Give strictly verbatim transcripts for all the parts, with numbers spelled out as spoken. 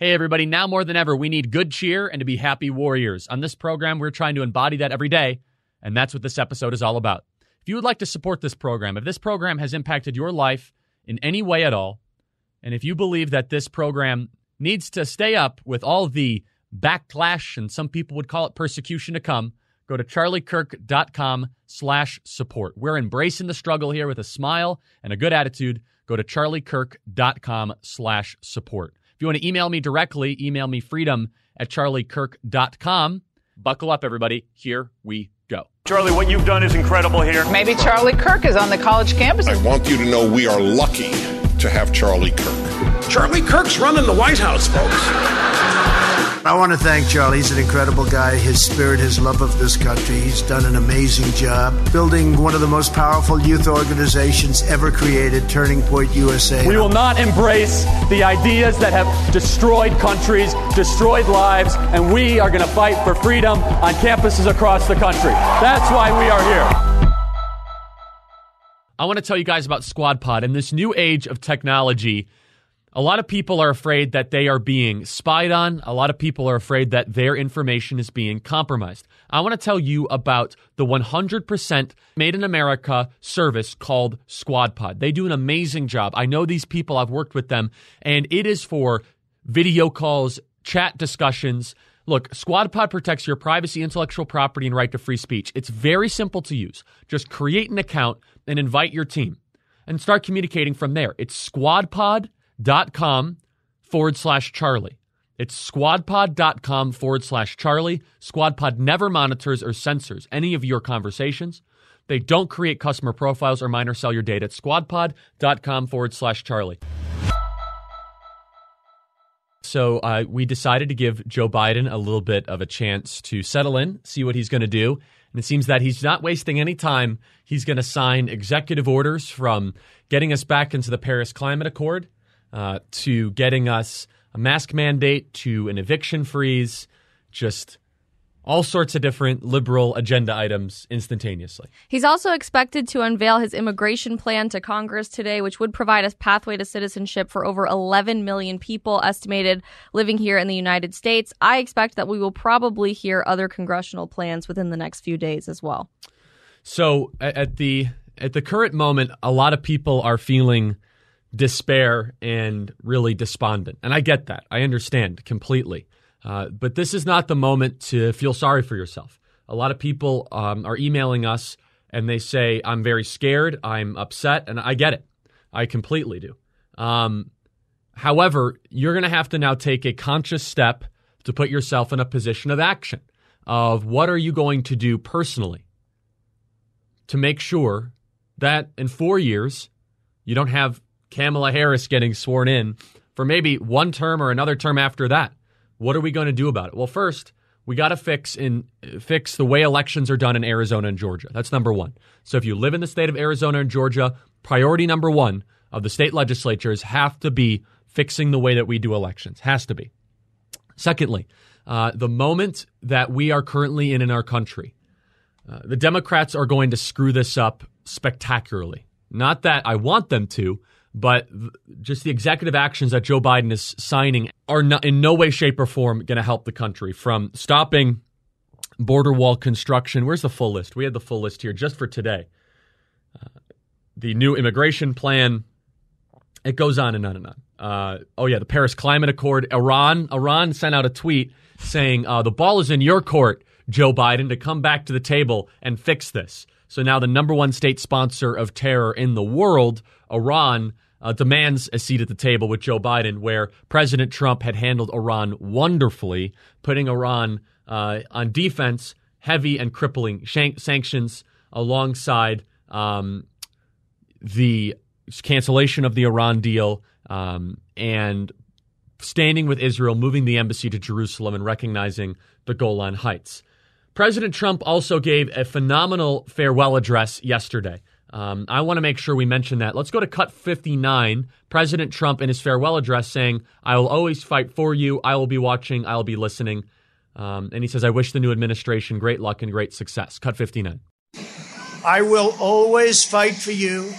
Hey, everybody, now more than ever, we need good cheer and to be happy warriors. On this program, we're trying to embody that every day, and that's what this episode is all about. If you would like to support this program, if this program has impacted your life in any way at all, and if you believe that this program needs to stay up with all the backlash, and some people would call it persecution to come, go to charlie kirk dot com slash support. We're embracing the struggle here with a smile and a good attitude. Go to charlie kirk dot com slash support. If you want to email me directly, email me freedom at charlie kirk dot com. Buckle up, everybody. Here we go. Charlie, what you've done is incredible here. Maybe Charlie Kirk is on the college campus. I want you to know we are lucky to have Charlie Kirk. Charlie Kirk's running the White House, folks. I want to thank Charlie. He's an incredible guy. His spirit, his love of this country. He's done an amazing job building one of the most powerful youth organizations ever created, Turning Point U S A. We will not embrace the ideas that have destroyed countries, destroyed lives, and we are going to fight for freedom on campuses across the country. That's why we are here. I want to tell you guys about SquadPod. In this new age of technology, a lot of people are afraid that they are being spied on. A lot of people are afraid that their information is being compromised. I want to tell you about the one hundred percent Made in America service called SquadPod. They do an amazing job. I know these people. I've worked with them. And it is for video calls, chat discussions. Look, SquadPod protects your privacy, intellectual property, and right to free speech. It's very simple to use. Just create an account and invite your team and start communicating from there. It's SquadPod. dot com forward slash Charlie. It's squadpod.com forward slash Charlie. SquadPod never monitors or censors any of your conversations. They don't create customer profiles or mine or sell your data. It's squadpod.com forward slash Charlie. So uh, we decided to give Joe Biden a little bit of a chance to settle in, see what he's going to do. And it seems that he's not wasting any time. He's going to sign executive orders from getting us back into the Paris Climate Accord, Uh, to getting us a mask mandate, to an eviction freeze, just all sorts of different liberal agenda items instantaneously. He's also expected to unveil his immigration plan to Congress today, which would provide a pathway to citizenship for over eleven million people estimated living here in the United States. I expect that we will probably hear other congressional plans within the next few days as well. So at the at the current moment, a lot of people are feeling despair and really despondent. And I get that. I understand completely. Uh, but this is not the moment to feel sorry for yourself. A lot of people um, are emailing us and they say, I'm very scared, I'm upset, and I get it. I completely do. Um, however, you're going to have to now take a conscious step to put yourself in a position of action of what are you going to do personally to make sure that in four years you don't have Kamala Harris getting sworn in for maybe one term or another term after that. What are we going to do about it? Well, first, we got to fix in fix the way elections are done in Arizona and Georgia. That's number one. So if you live in the state of Arizona and Georgia, priority number one of the state legislatures have to be fixing the way that we do elections. Has to be. Secondly, uh, the moment that we are currently in in our country, uh, the Democrats are going to screw this up spectacularly. Not that I want them to, but just the executive actions that Joe Biden is signing are not, in no way, shape, or form going to help the country, from stopping border wall construction. Where's the full list? We had the full list here just for today. Uh, the new immigration plan. It goes on and on and on. Uh, oh, yeah, the Paris Climate Accord. Iran Iran sent out a tweet saying, uh, the ball is in your court, Joe Biden, to come back to the table and fix this. So now the number one state sponsor of terror in the world, Iran, uh, demands a seat at the table with Joe Biden, where President Trump had handled Iran wonderfully, putting Iran uh, on defense, heavy and crippling shank- sanctions alongside um, the cancellation of the Iran deal um, and standing with Israel, moving the embassy to Jerusalem and recognizing the Golan Heights. President Trump also gave a phenomenal farewell address yesterday. Um, I want to make sure we mention that. Let's go to cut fifty-nine. President Trump in his farewell address saying, I will always fight for you. I will be watching. I will be listening. Um, and he says, I wish the new administration great luck and great success. Cut fifty-nine. I will always fight for you.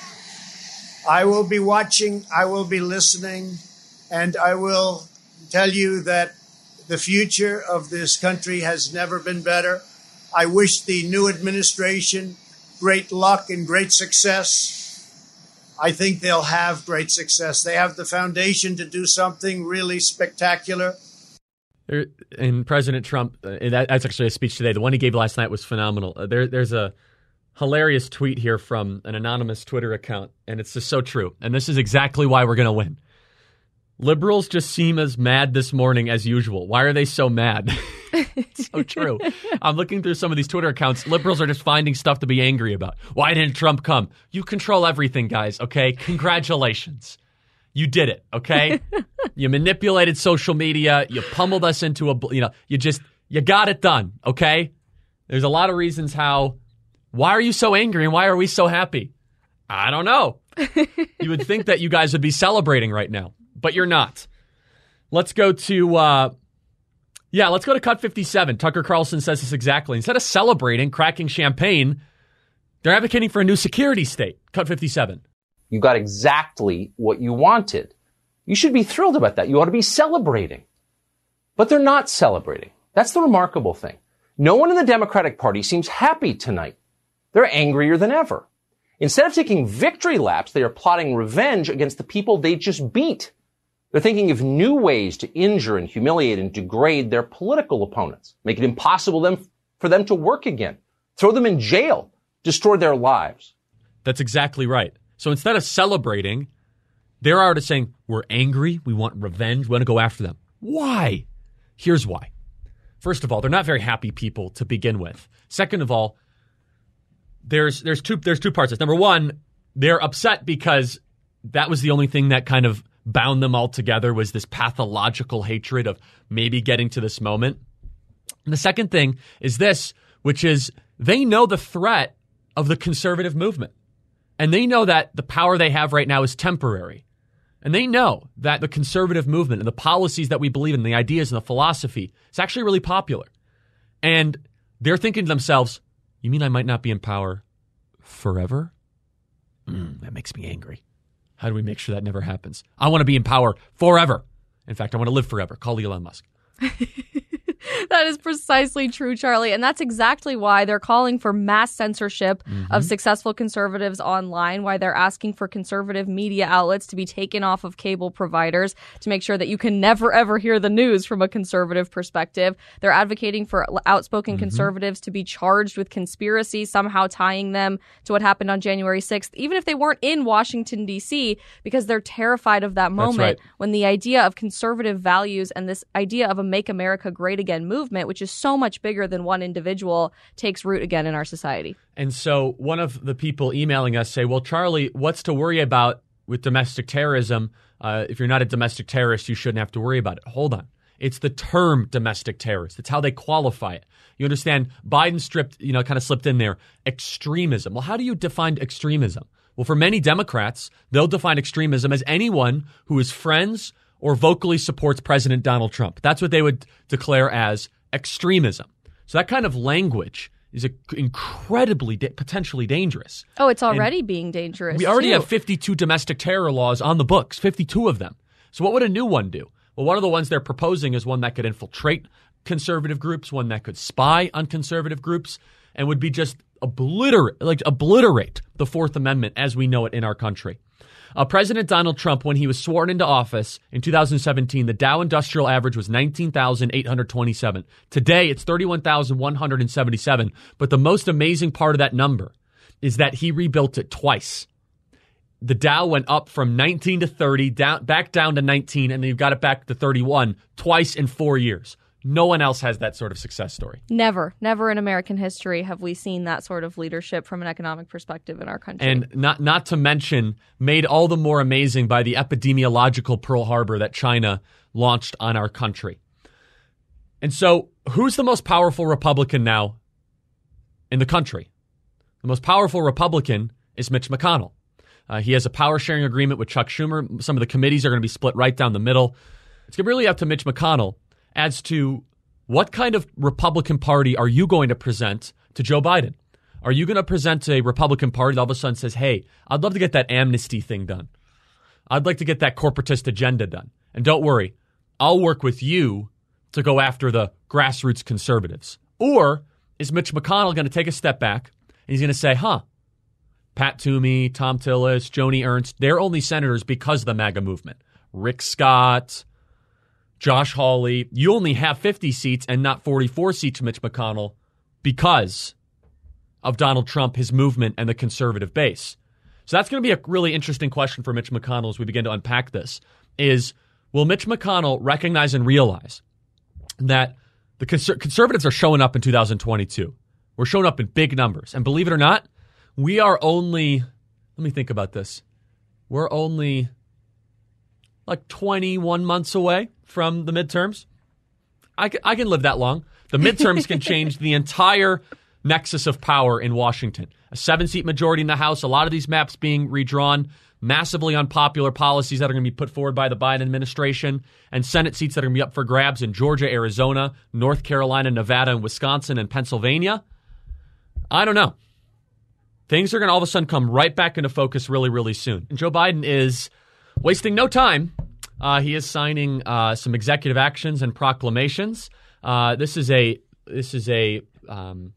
I will be watching. I will be listening. And I will tell you that the future of this country has never been better. I wish the new administration great luck and great success. I think they'll have great success. They have the foundation to do something really spectacular. And President Trump, and that's actually a speech today. The one he gave last night was phenomenal. There, there's a hilarious tweet here from an anonymous Twitter account, and it's just so true. And this is exactly why we're going to win. Liberals just seem as mad this morning as usual. Why are they so mad? It's so true. I'm looking through some of these Twitter accounts. Liberals are just finding stuff to be angry about. Why didn't Trump come? You control everything, guys, okay? Congratulations. You did it, okay? You manipulated social media. You pummeled us into a, you know, you just, you got it done, okay? There's a lot of reasons how, why are you so angry and why are we so happy? I don't know. You would think that you guys would be celebrating right now. But you're not. Let's go to, uh, yeah, let's go to Cut fifty-seven. Tucker Carlson says this exactly. Instead of celebrating, cracking champagne, they're advocating for a new security state. Cut fifty-seven. You got exactly what you wanted. You should be thrilled about that. You ought to be celebrating. But they're not celebrating. That's the remarkable thing. No one in the Democratic Party seems happy tonight. They're angrier than ever. Instead of taking victory laps, they are plotting revenge against the people they just beat. They're thinking of new ways to injure and humiliate and degrade their political opponents, make it impossible them, for them to work again, throw them in jail, destroy their lives. That's exactly right. So instead of celebrating, they're already saying, we're angry, we want revenge, we want to go after them. Why? Here's why. First of all, they're not very happy people to begin with. Second of all, there's there's two there's two parts. Number one, they're upset because that was the only thing that kind of bound them all together was this pathological hatred of maybe getting to this moment. And the second thing is this, which is they know the threat of the conservative movement. And they know that the power they have right now is temporary. And they know that the conservative movement and the policies that we believe in, the ideas and the philosophy, is actually really popular. And they're thinking to themselves, you mean I might not be in power forever? Mm, that makes me angry. How do we make sure that never happens? I want to be in power forever. In fact, I want to live forever. Call Elon Musk. That is precisely true, Charlie. And that's exactly why they're calling for mass censorship mm-hmm. of successful conservatives online, why they're asking for conservative media outlets to be taken off of cable providers to make sure that you can never, ever hear the news from a conservative perspective. They're advocating for outspoken mm-hmm. conservatives to be charged with conspiracy, somehow tying them to what happened on January sixth, even if they weren't in Washington, D C, because they're terrified of that moment right. when the idea of conservative values and this idea of a Make America Great Again movement, which is so much bigger than one individual, takes root again in our society. And so one of the people emailing us say, well, Charlie, what's to worry about with domestic terrorism? Uh, if you're not a domestic terrorist, you shouldn't have to worry about it. Hold on. It's the term domestic terrorist. It's how they qualify it. You understand Biden stripped, you know, kind of slipped in there. Extremism. Well, how do you define extremism? Well, for many Democrats, they'll define extremism as anyone who is friends or vocally supports President Donald Trump. That's what they would declare as extremism. So that kind of language is incredibly, da- potentially dangerous. Oh, it's already and being dangerous. We already too. have fifty-two domestic terror laws on the books, fifty-two of them. So what would a new one do? Well, one of the ones they're proposing is one that could infiltrate conservative groups, one that could spy on conservative groups, and would be just obliterate, like obliterate the Fourth Amendment as we know it in our country. Uh, President Donald Trump, when he was sworn into office in two thousand seventeen, the Dow Industrial Average was nineteen thousand eight hundred twenty-seven. Today, it's thirty-one thousand one hundred seventy-seven. But the most amazing part of that number is that he rebuilt it twice. The Dow went up from nineteen to thirty, down, back down to nineteen, and then you've got it back to thirty-one twice in four years. No one else has that sort of success story. Never, never in American history have we seen that sort of leadership from an economic perspective in our country. And not not to mention, made all the more amazing by the epidemiological Pearl Harbor that China launched on our country. And so who's the most powerful Republican now in the country? The most powerful Republican is Mitch McConnell. Uh, he has a power-sharing agreement with Chuck Schumer. Some of the committees are going to be split right down the middle. It's going to be really up to Mitch McConnell as to what kind of Republican Party are you going to present to Joe Biden? Are you going to present a Republican Party that all of a sudden says, hey, I'd love to get that amnesty thing done. I'd like to get that corporatist agenda done. And don't worry, I'll work with you to go after the grassroots conservatives? Or is Mitch McConnell going to take a step back and he's going to say, huh, Pat Toomey, Tom Tillis, Joni Ernst, they're only senators because of the MAGA movement. Rick Scott, Josh Hawley, you only have fifty seats and not forty-four seats, Mitch McConnell, because of Donald Trump, his movement, and the conservative base. So that's going to be a really interesting question for Mitch McConnell as we begin to unpack this, is will Mitch McConnell recognize and realize that the conser- conservatives are showing up in two thousand twenty-two? We're showing up in big numbers. And believe it or not, we are only, let me think about this, we're only like twenty-one months away from the midterms. I can, I can live that long. The midterms can change the entire nexus of power in Washington. A seven-seat majority in the House, a lot of these maps being redrawn, massively unpopular policies that are going to be put forward by the Biden administration, and Senate seats that are going to be up for grabs in Georgia, Arizona, North Carolina, Nevada, and Wisconsin, and Pennsylvania. I don't know. Things are going to all of a sudden come right back into focus really, really soon. And Joe Biden is wasting no time. Uh, he is signing uh, some executive actions and proclamations. Uh, this is a this is a um,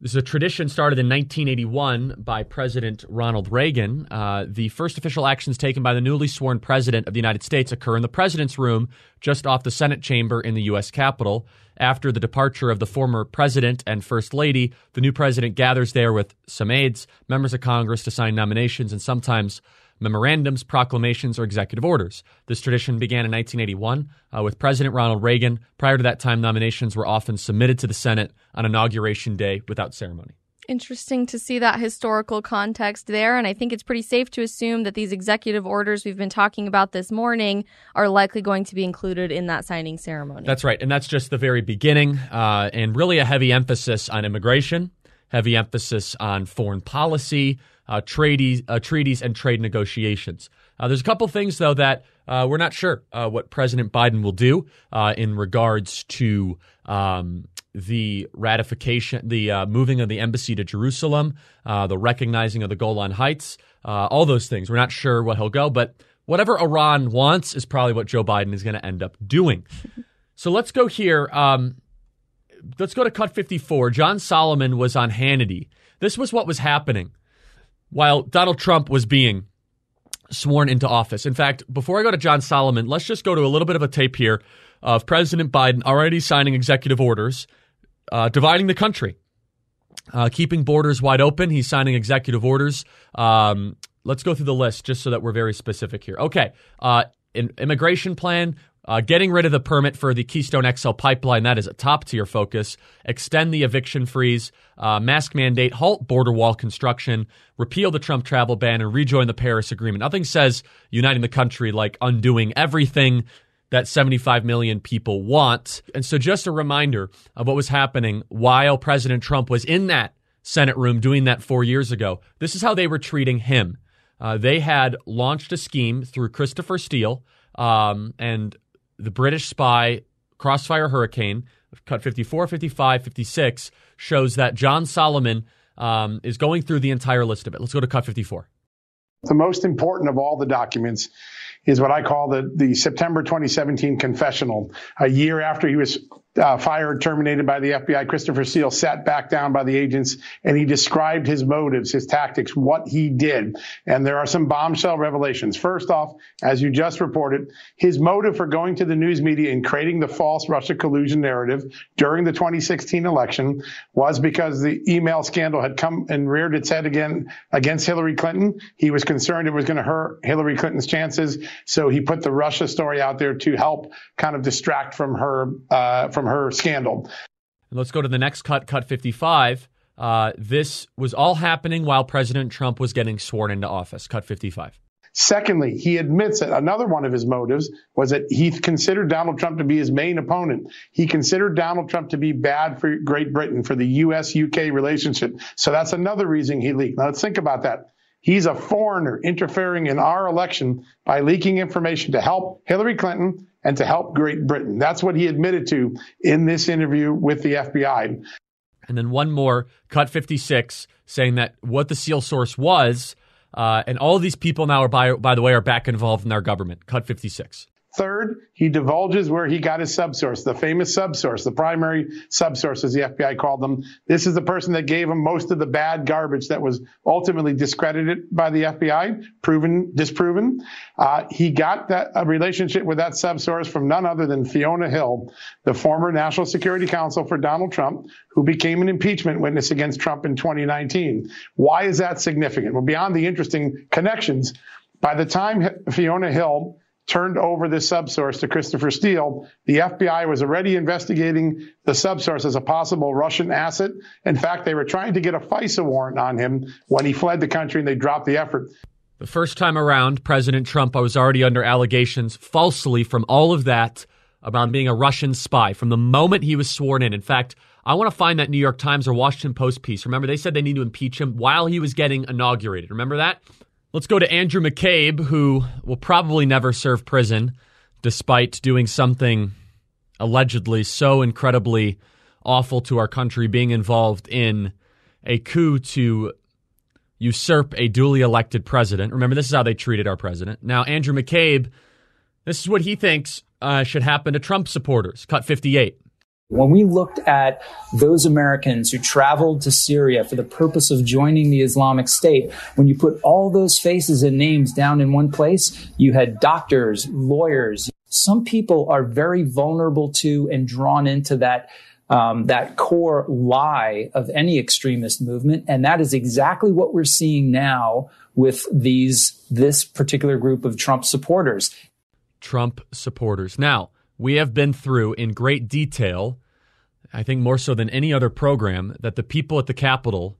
this is a tradition started in nineteen eighty-one by President Ronald Reagan. Uh, the first official actions taken by the newly sworn president of the United States occur in the president's room just off the Senate chamber in the U S Capitol. After the departure of the former president and first lady, the new president gathers there with some aides, members of Congress to sign nominations, and sometimes memorandums, proclamations, or executive orders. This tradition began in nineteen eighty-one uh, with President Ronald Reagan. Prior to that time, nominations were often submitted to the Senate on Inauguration Day without ceremony. Interesting to see that historical context there, and I think it's pretty safe to assume that these executive orders we've been talking about this morning are likely going to be included in that signing ceremony. That's right, and that's just the very beginning, uh, and really a heavy emphasis on immigration, heavy emphasis on foreign policy, Uh, treaties, uh, treaties and trade negotiations. Uh, there's a couple things, though, that uh, we're not sure uh, what President Biden will do uh, in regards to um, the ratification, the uh, moving of the embassy to Jerusalem, uh, the recognizing of the Golan Heights, uh, all those things. We're not sure what he'll go, but whatever Iran wants is probably what Joe Biden is going to end up doing. So let's go here. Um, let's go to Cut fifty-four. John Solomon was on Hannity. This was what was happening while Donald Trump was being sworn into office. In fact, before I go to John Solomon, let's just go to a little bit of a tape here of President Biden already signing executive orders, uh, dividing the country, uh, keeping borders wide open. He's signing executive orders. Um, let's go through the list just so that we're very specific here. Okay, uh, an immigration plan. Uh, getting rid of the permit for the Keystone X L pipeline, that is a top-tier focus. Extend the eviction freeze, uh, mask mandate, halt border wall construction, repeal the Trump travel ban, and rejoin the Paris Agreement. Nothing says uniting the country like undoing everything that seventy-five million people want. And so just a reminder of what was happening while President Trump was in that Senate room doing that four years ago. This is how they were treating him. Uh, they had launched a scheme through Christopher Steele um, and the British spy Crossfire Hurricane, Cut fifty-four, fifty-five, fifty-six, shows that John Solomon um, is going through the entire list of it. Let's go to Cut fifty-four. The most important of all the documents is what I call the, the September twenty seventeen confessional. A year after he was uh, fired, terminated by the F B I, Christopher Steele sat back down by the agents, and he described his motives, his tactics, what he did. And there are some bombshell revelations. First off, as you just reported, his motive for going to the news media and creating the false Russia collusion narrative during the twenty sixteen election was because the email scandal had come and reared its head again against Hillary Clinton. He was concerned it was going to hurt Hillary Clinton's chances. So he put the Russia story out there to help kind of distract from her uh, from her scandal. Let's go to the next cut, Cut fifty-five. Uh, this was all happening while President Trump was getting sworn into office. Cut fifty-five. Secondly, he admits that another one of his motives was that he considered Donald Trump to be his main opponent. He considered Donald Trump to be bad for Great Britain, for the U S U K relationship. So that's another reason he leaked. Now, let's think about that. He's a foreigner interfering in our election by leaking information to help Hillary Clinton and to help Great Britain. That's what he admitted to in this interview with the F B I. And then one more, Cut fifty-six, saying that what the SEAL source was, uh, and all these people now, are by, by the way, are back involved in our government. Cut fifty-six. Third, he divulges where he got his subsource, the famous subsource, the primary subsource, as the F B I called them. This is the person that gave him most of the bad garbage that was ultimately discredited by the F B I, proven, disproven. Uh, he got that a relationship with that subsource from none other than Fiona Hill, the former National Security Counsel for Donald Trump, who became an impeachment witness against Trump in twenty nineteen. Why is that significant? Well, beyond the interesting connections, by the time Fiona Hill turned over this subsource to Christopher Steele, the F B I was already investigating the subsource as a possible Russian asset. In fact, they were trying to get a FISA warrant on him when he fled the country, and they dropped the effort. The first time around, President Trump was already under allegations falsely from all of that about being a Russian spy from the moment he was sworn in. In fact, I want to find that New York Times or Washington Post piece. Remember, they said they need to impeach him while he was getting inaugurated. Remember that? Let's go to Andrew McCabe, who will probably never serve prison despite doing something allegedly so incredibly awful to our country, being involved in a coup to usurp a duly elected president. Remember, this is how they treated our president. Now, Andrew McCabe, this is what he thinks uh, should happen to Trump supporters. Cut fifty-eight. When we looked at those Americans who traveled to Syria for the purpose of joining the Islamic State, when you put all those faces and names down in one place, you had doctors, lawyers. Some people are very vulnerable to and drawn into that, um, that core lie of any extremist movement. And that is exactly what we're seeing now with these, this particular group of Trump supporters. Trump supporters. Now, we have been through in great detail, I think more so than any other program, that the people at the Capitol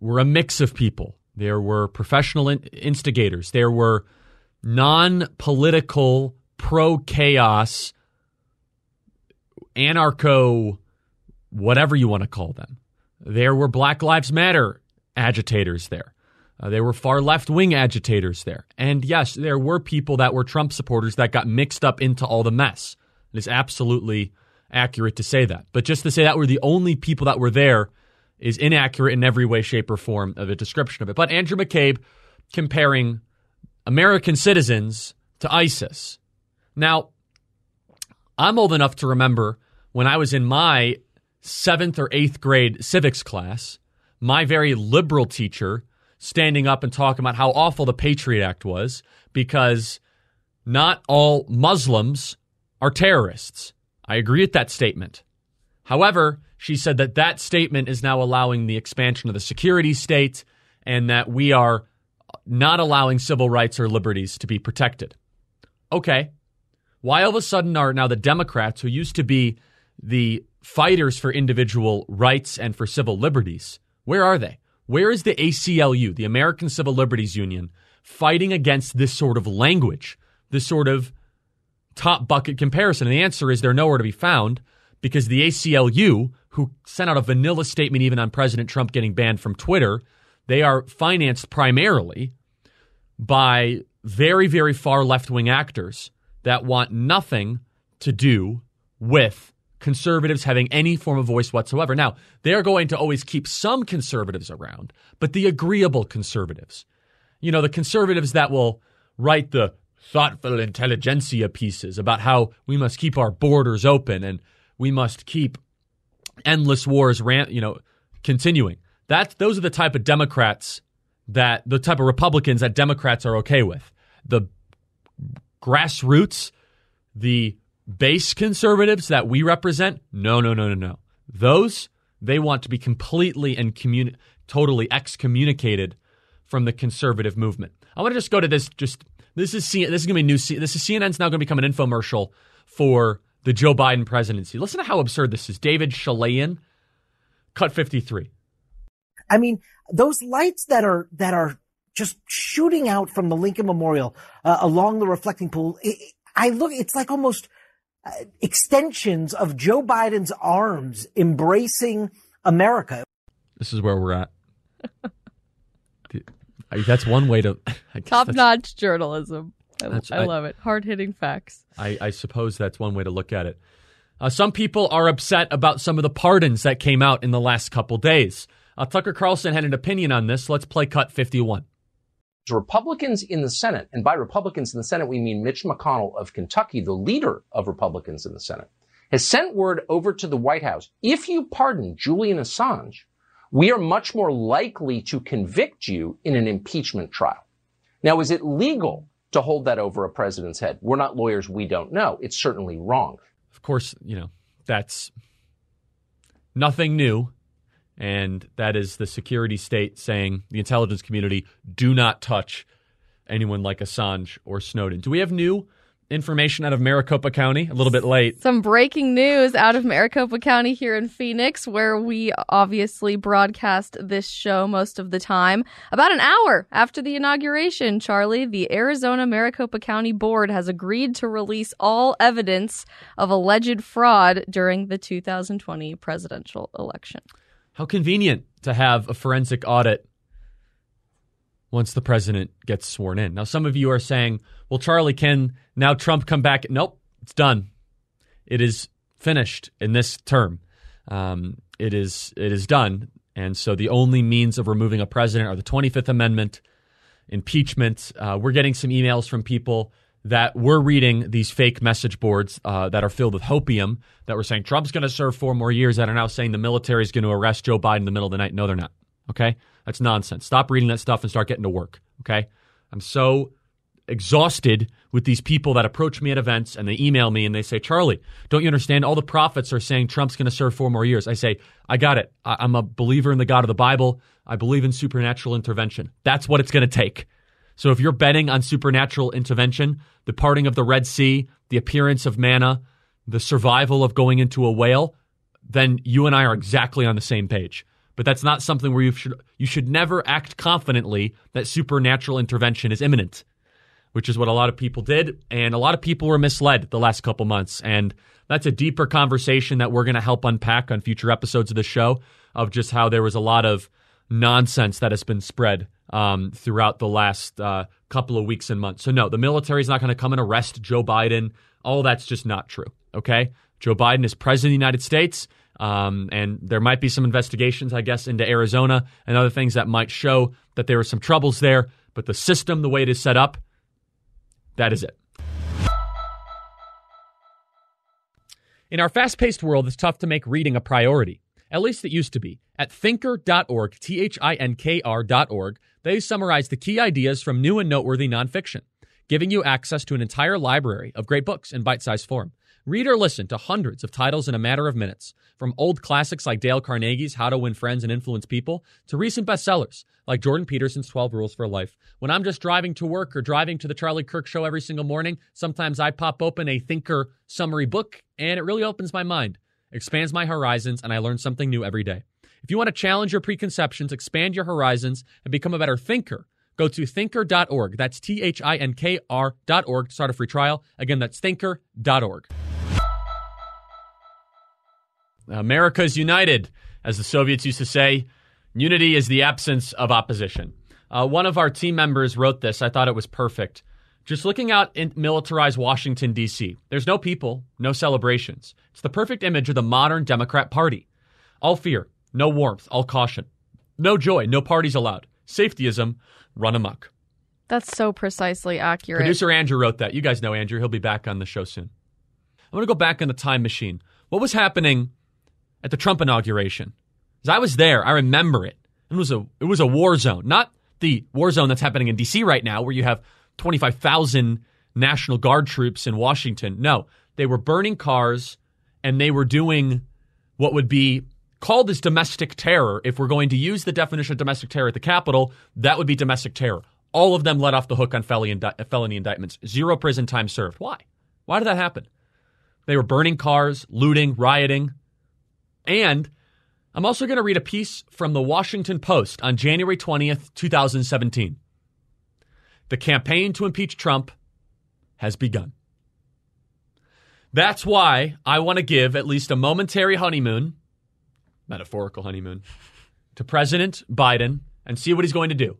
were a mix of people. There were professional in- instigators. There were non-political, pro-chaos, anarcho, whatever you want to call them. There were Black Lives Matter agitators there. Uh, there were far left-wing agitators there. And yes, there were people that were Trump supporters that got mixed up into all the mess. It is absolutely accurate to say that. But just to say that were the only people that were there is inaccurate in every way, shape, or form of a description of it. But Andrew McCabe comparing American citizens to ISIS. Now, I'm old enough to remember when I was in my seventh or eighth grade civics class, my very liberal teacher standing up and talking about how awful the Patriot Act was because not all Muslims are terrorists. I agree with that statement. However, she said that that statement is now allowing the expansion of the security state and that we are not allowing civil rights or liberties to be protected. Okay. Why all of a sudden are now the Democrats, who used to be the fighters for individual rights and for civil liberties, where are they? Where is the A C L U, the American Civil Liberties Union, fighting against this sort of language, this sort of top bucket comparison? And the answer is they're nowhere to be found because the A C L U, who sent out a vanilla statement even on President Trump getting banned from Twitter, they are financed primarily by very, very far left-wing actors that want nothing to do with conservatives having any form of voice whatsoever. Now, they're going to always keep some conservatives around, but the agreeable conservatives, you know, the conservatives that will write the thoughtful intelligentsia pieces about how we must keep our borders open and we must keep endless wars, ran- you know, continuing. That's, those are the type of Democrats that, the type of Republicans that Democrats are okay with. The grassroots, the base conservatives that we represent, no, no, no, no, no. Those, they want to be completely and communi- totally excommunicated from the conservative movement. I want to just go to this. Just this is C- this is going to be new. C- this is C N N's now going to become an infomercial for the Joe Biden presidency. Listen to how absurd this is. David Shalayan, cut fifty-three. I mean, those lights that are that are just shooting out from the Lincoln Memorial uh, along the reflecting pool. It, it, I look. It's like almost. Uh, extensions of Joe Biden's arms embracing America. This is where we're at. That's one way to... Top-notch journalism. I, I love I, it. Hard-hitting facts. I, I suppose that's one way to look at it. Uh, some people are upset about some of the pardons that came out in the last couple days. Uh, Tucker Carlson had an opinion on this. Let's play cut fifty-one. to Republicans in the Senate, and by Republicans in the Senate, we mean Mitch McConnell of Kentucky, the leader of Republicans in the Senate, has sent word over to the White House, if you pardon Julian Assange, we are much more likely to convict you in an impeachment trial. Now, is it legal to hold that over a president's head? We're not lawyers. We don't know. It's certainly wrong. Of course, you know, that's nothing new. And that is the security state saying the intelligence community, do not touch anyone like Assange or Snowden. Do we have new information out of Maricopa County? A little bit late. Some breaking news out of Maricopa County here in Phoenix, where we obviously broadcast this show most of the time. About an hour after the inauguration, Charlie, the Arizona Maricopa County Board has agreed to release all evidence of alleged fraud during the two thousand twenty presidential election. How convenient to have a forensic audit once the president gets sworn in. Now, some of you are saying, well, Charlie, can now Trump come back? Nope, it's done. It is finished in this term. Um, it is it is done. And so the only means of removing a president are the twenty-fifth Amendment, impeachment. Uh, we're getting some emails from people that we're reading these fake message boards uh, that are filled with hopium that were saying Trump's going to serve four more years that are now saying the military is going to arrest Joe Biden in the middle of the night. No, they're not. OK, that's nonsense. Stop reading that stuff and start getting to work. OK, I'm so exhausted with these people that approach me at events and they email me and they say, Charlie, don't you understand? All the prophets are saying Trump's going to serve four more years. I say, I got it. I- I'm a believer in the God of the Bible. I believe in supernatural intervention. That's what it's going to take. So if you're betting on supernatural intervention, the parting of the Red Sea, the appearance of manna, the survival of going into a whale, then you and I are exactly on the same page. But that's not something where you should you should never act confidently that supernatural intervention is imminent, which is what a lot of people did. And a lot of people were misled the last couple months. And that's a deeper conversation that we're going to help unpack on future episodes of the show, of just how there was a lot of nonsense that has been spread Um, throughout the last uh, couple of weeks and months. So no, the military is not going to come and arrest Joe Biden. All that's just not true, okay? Joe Biden is president of the United States, um, and there might be some investigations, I guess, into Arizona and other things that might show that there were some troubles there. But the system, the way it is set up, that is it. In our fast-paced world, it's tough to make reading a priority. At least it used to be. At thinker dot org, T H I N K R dot org, they summarize the key ideas from new and noteworthy nonfiction, giving you access to an entire library of great books in bite-sized form. Read or listen to hundreds of titles in a matter of minutes, from old classics like Dale Carnegie's How to Win Friends and Influence People to recent bestsellers like Jordan Peterson's twelve Rules for Life. When I'm just driving to work or driving to the Charlie Kirk show every single morning, sometimes I pop open a Thinker summary book, and it really opens my mind, expands my horizons, and I learn something new every day. If you want to challenge your preconceptions, expand your horizons, and become a better thinker, go to thinker dot org. That's T H I N K R dot org to start a free trial. Again, that's thinker dot org. America's united, as the Soviets used to say. Unity is the absence of opposition. Uh, one of our team members wrote this. I thought it was perfect. Just looking out in militarized Washington, D C, there's no people, no celebrations. It's the perfect image of the modern Democrat Party. All fear, no warmth, all caution. No joy, no parties allowed. Safetyism, run amok. That's so precisely accurate. Producer Andrew wrote that. You guys know Andrew. He'll be back on the show soon. I'm going to go back in the time machine. What was happening at the Trump inauguration? Because I was there. I remember it. It was a, it was a war zone. Not the war zone that's happening in D C right now where you have twenty-five thousand National Guard troops in Washington. No, they were burning cars and they were doing what would be called as domestic terror. If we're going to use the definition of domestic terror at the Capitol, that would be domestic terror. All of them let off the hook on felony, indi- felony indictments. Zero prison time served. Why? Why did that happen? They were burning cars, looting, rioting. And I'm also going to read a piece from the Washington Post on January twentieth, twenty seventeen. The campaign to impeach Trump has begun. That's why I want to give at least a momentary honeymoon, metaphorical honeymoon, to President Biden and see what he's going to do,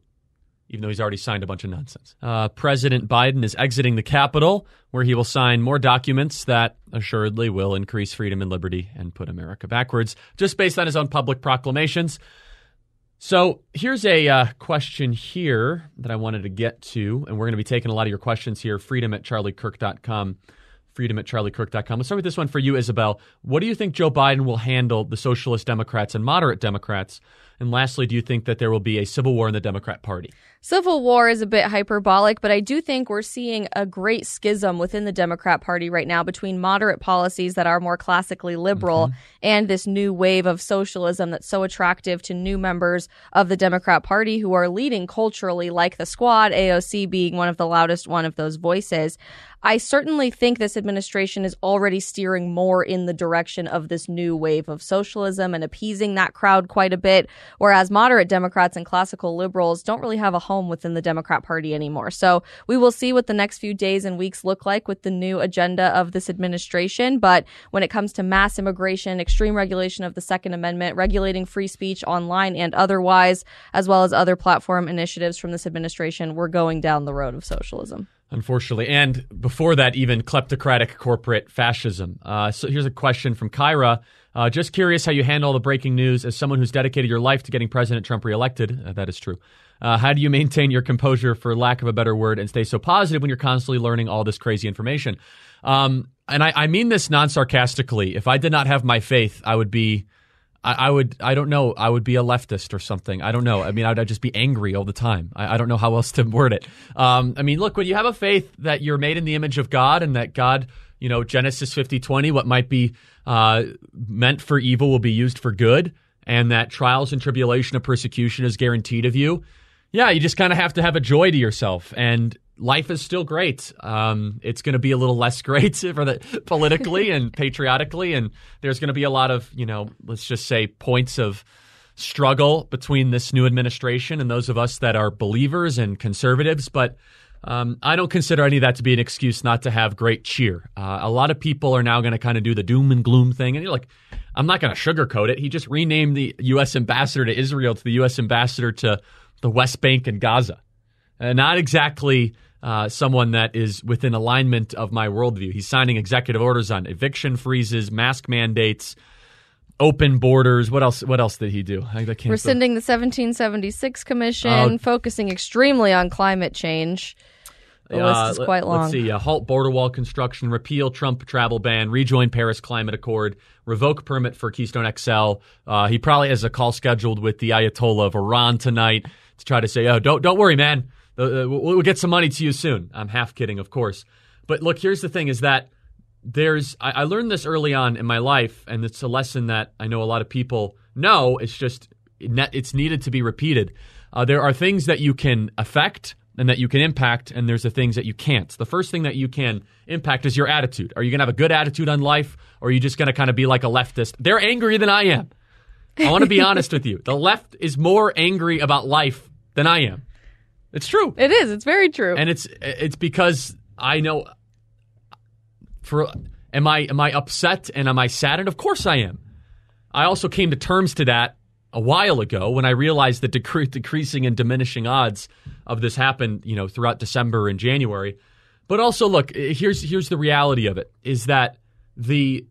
even though he's already signed a bunch of nonsense. Uh, President Biden is exiting the Capitol, where he will sign more documents that assuredly will increase freedom and liberty and put America backwards, just based on his own public proclamations. So here's a uh, question here that I wanted to get to, and we're going to be taking a lot of your questions here. freedom at charlie kirk dot com. freedom at charlie kirk dot com. Let's start with this one for you, Isabel. What do you think Joe Biden will handle the socialist Democrats and moderate Democrats? And lastly, do you think that there will be a civil war in the Democrat Party? Civil war is a bit hyperbolic, but I do think we're seeing a great schism within the Democrat Party right now between moderate policies that are more classically liberal mm-hmm. and this new wave of socialism that's so attractive to new members of the Democrat Party who are leading culturally, like the Squad, A O C being one of the loudest one of those voices. I certainly think this administration is already steering more in the direction of this new wave of socialism and appeasing that crowd quite a bit, whereas moderate Democrats and classical liberals don't really have a home within the Democrat Party anymore. So we will see what the next few days and weeks look like with the new agenda of this administration. But when it comes to mass immigration, extreme regulation of the Second Amendment, regulating free speech online and otherwise, as well as other platform initiatives from this administration, we're going down the road of socialism. Unfortunately. And before that, even kleptocratic corporate fascism. Uh, so here's a question from Kyra. Uh, just curious how you handle the breaking news as someone who's dedicated your life to getting President Trump reelected. Uh, that is true. Uh, how do you maintain your composure, for lack of a better word, and stay so positive when you're constantly learning all this crazy information? Um, and I, I mean this non-sarcastically. If I did not have my faith, I would be... I would, I don't know, I would be a leftist or something. I don't know. I mean, I would I'd just be angry all the time. I, I don't know how else to word it. Um, I mean, look, when you have a faith that you're made in the image of God and that God, you know, Genesis fifty twenty, what might be uh, meant for evil will be used for good, and that trials and tribulation of persecution is guaranteed of you. Yeah, you just kind of have to have a joy to yourself. And life is still great. Um, it's going to be a little less great for the politically and patriotically, and there's going to be a lot of, you know, let's just say points of struggle between this new administration and those of us that are believers and conservatives. But um, I don't consider any of that to be an excuse not to have great cheer. Uh, a lot of people are now going to kind of do the doom and gloom thing, and you're like, I'm not going to sugarcoat it. He just renamed the U S ambassador to Israel to the U S ambassador to the West Bank and Gaza. Uh, not exactly uh, someone that is within alignment of my worldview. He's signing executive orders on eviction freezes, mask mandates, open borders. What else? What else did he do? I, I can't Rescinding think. the seventeen seventy-six Commission, uh, focusing extremely on climate change. The uh, list is quite long. Let's see. Uh, halt border wall construction, repeal Trump travel ban, rejoin Paris Climate Accord, revoke permit for Keystone X L. Uh, he probably has a call scheduled with the Ayatollah of Iran tonight to try to say, oh, don't don't worry, man. Uh, we'll get some money to you soon. I'm half kidding, of course. But look, here's the thing is that there's I, I learned this early on in my life, and it's a lesson that I know a lot of people know. It's just it's needed to be repeated. Uh, there are things that you can affect and that you can impact, and there's the things that you can't. The first thing that you can impact is your attitude. Are you going to have a good attitude on life, or are you just going to kind of be like a leftist? They're angrier than I am. I want to be honest with you. The left is more angry about life than I am. It's true. It is. It's very true. And it's it's because I know for am I am I upset and am I saddened? Of course I am. I also came to terms to that a while ago when I realized the decre- decreasing and diminishing odds of this happened, you know, throughout December and January. But also look, here's here's the reality of it is that the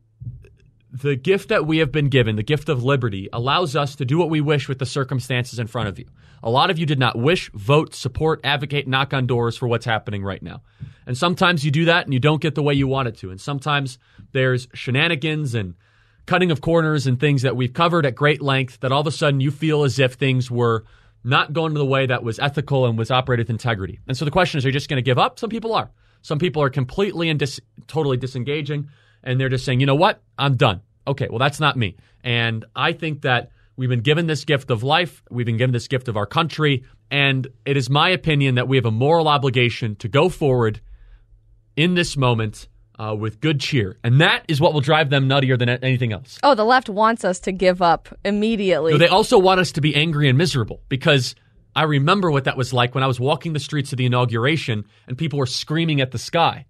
the gift that we have been given, the gift of liberty, allows us to do what we wish with the circumstances in front of you. A lot of you did not wish, vote, support, advocate, knock on doors for what's happening right now. And sometimes you do that and you don't get the way you want it to. And sometimes there's shenanigans and cutting of corners and things that we've covered at great length that all of a sudden you feel as if things were not going the way that was ethical and was operated with integrity. And so the question is, are you just going to give up? Some people are. Some people are completely and dis- totally disengaging. And they're just saying, you know what? I'm done. Okay, well, that's not me. And I think that we've been given this gift of life. We've been given this gift of our country. And it is my opinion that we have a moral obligation to go forward in this moment uh, with good cheer. And that is what will drive them nuttier than anything else. Oh, the left wants us to give up immediately. No, they also want us to be angry and miserable because I remember what that was like when I was walking the streets of the inauguration and people were screaming at the sky.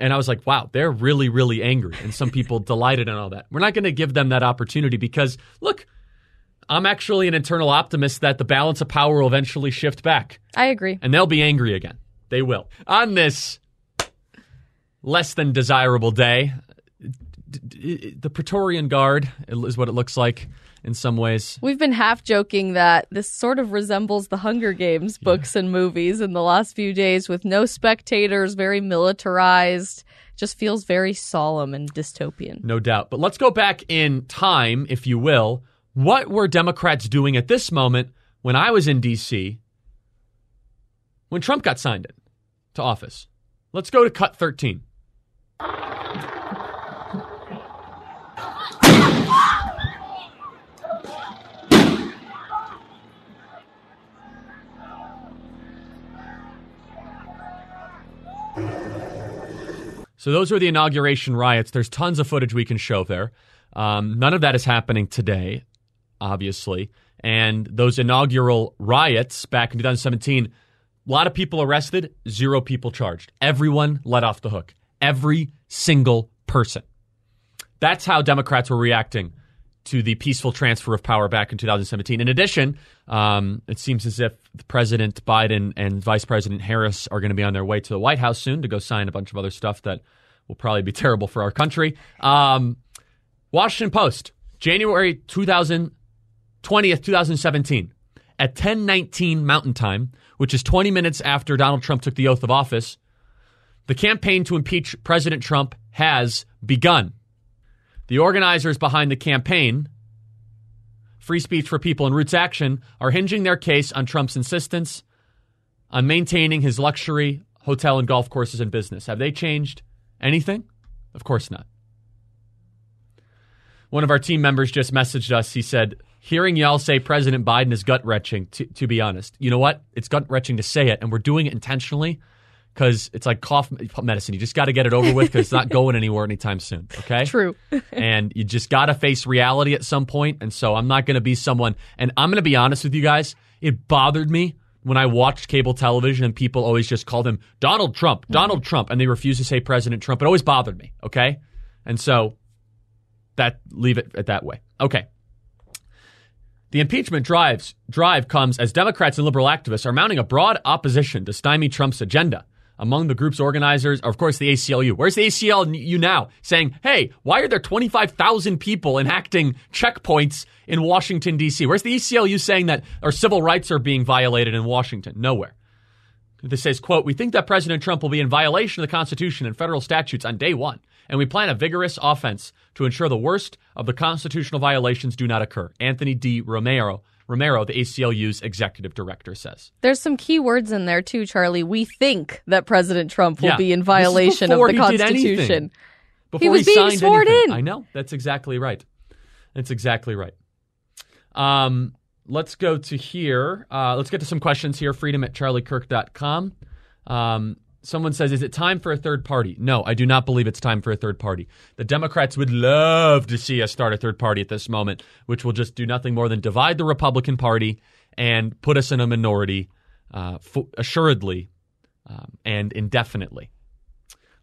And I was like, wow, they're really, really angry. And some people delighted in all that. We're not going to give them that opportunity because, look, I'm actually an internal optimist that the balance of power will eventually shift back. I agree. And they'll be angry again. They will. On this less than desirable day, the Praetorian Guard is what it looks like. in some ways. We've been half joking that this sort of resembles the Hunger Games books yeah. and movies in the last few days, with no spectators, very militarized. Just feels very solemn and dystopian. No doubt. But let's go back in time, if you will. What were Democrats doing at this moment when I was in D C when Trump got signed in to office? Let's go to cut thirteen. So those were the inauguration riots. There's tons of footage we can show there. Um, none of that is happening today, obviously. And those inaugural riots back in twenty seventeen, a lot of people arrested, zero people charged. Everyone let off the hook. Every single person. That's how Democrats were reacting to the peaceful transfer of power back in two thousand seventeen. In addition, um, it seems as if President Biden and Vice President Harris are going to be on their way to the White House soon to go sign a bunch of other stuff that will probably be terrible for our country. Um, Washington Post, January twentieth, twenty seventeen, at ten nineteen Mountain Time, which is twenty minutes after Donald Trump took the oath of office, the campaign to impeach President Trump has begun. The organizers behind the campaign, Free Speech for People and Roots Action, are hinging their case on Trump's insistence on maintaining his luxury hotel and golf courses and business. Have they changed anything? Of course not. One of our team members just messaged us. He said, hearing y'all say President Biden is gut-wrenching, to, to be honest. You know what? It's gut-wrenching to say it, and we're doing it intentionally. Because it's like cough medicine. You just got to get it over with because it's not going anywhere anytime soon, okay? True. And you just got to face reality at some point. And so I'm not going to be someone – and I'm going to be honest with you guys. It bothered me when I watched cable television and people always just called him Donald Trump, Donald mm-hmm. Trump, and they refused to say President Trump. It always bothered me, okay? And so that leave it at that way. Okay. The impeachment drives, drive comes as Democrats and liberal activists are mounting a broad opposition to stymie Trump's agenda. Among the group's organizers are, of course, the A C L U. Where's the A C L U now saying, hey, why are there twenty-five thousand people enacting checkpoints in Washington, D C? Where's the A C L U saying that our civil rights are being violated in Washington? Nowhere. This says, quote, we think that President Trump will be in violation of the Constitution and federal statutes on day one, and we plan a vigorous offense to ensure the worst of the constitutional violations do not occur. Anthony D. Romero. Romero, the A C L U's executive director, says. There's some key words in there, too, Charlie. We think that President Trump will yeah. be in violation of the he Constitution. Before he was he being sworn anything. in. I know. That's exactly right. That's exactly right. Um, let's go to here. Uh, let's get to some questions here. Freedom at charlie kirk dot com. Um, someone says, is it time for a third party? No, I do not believe it's time for a third party. The Democrats would love to see us start a third party at this moment, which will just do nothing more than divide the Republican Party and put us in a minority, uh, f- assuredly um, and indefinitely.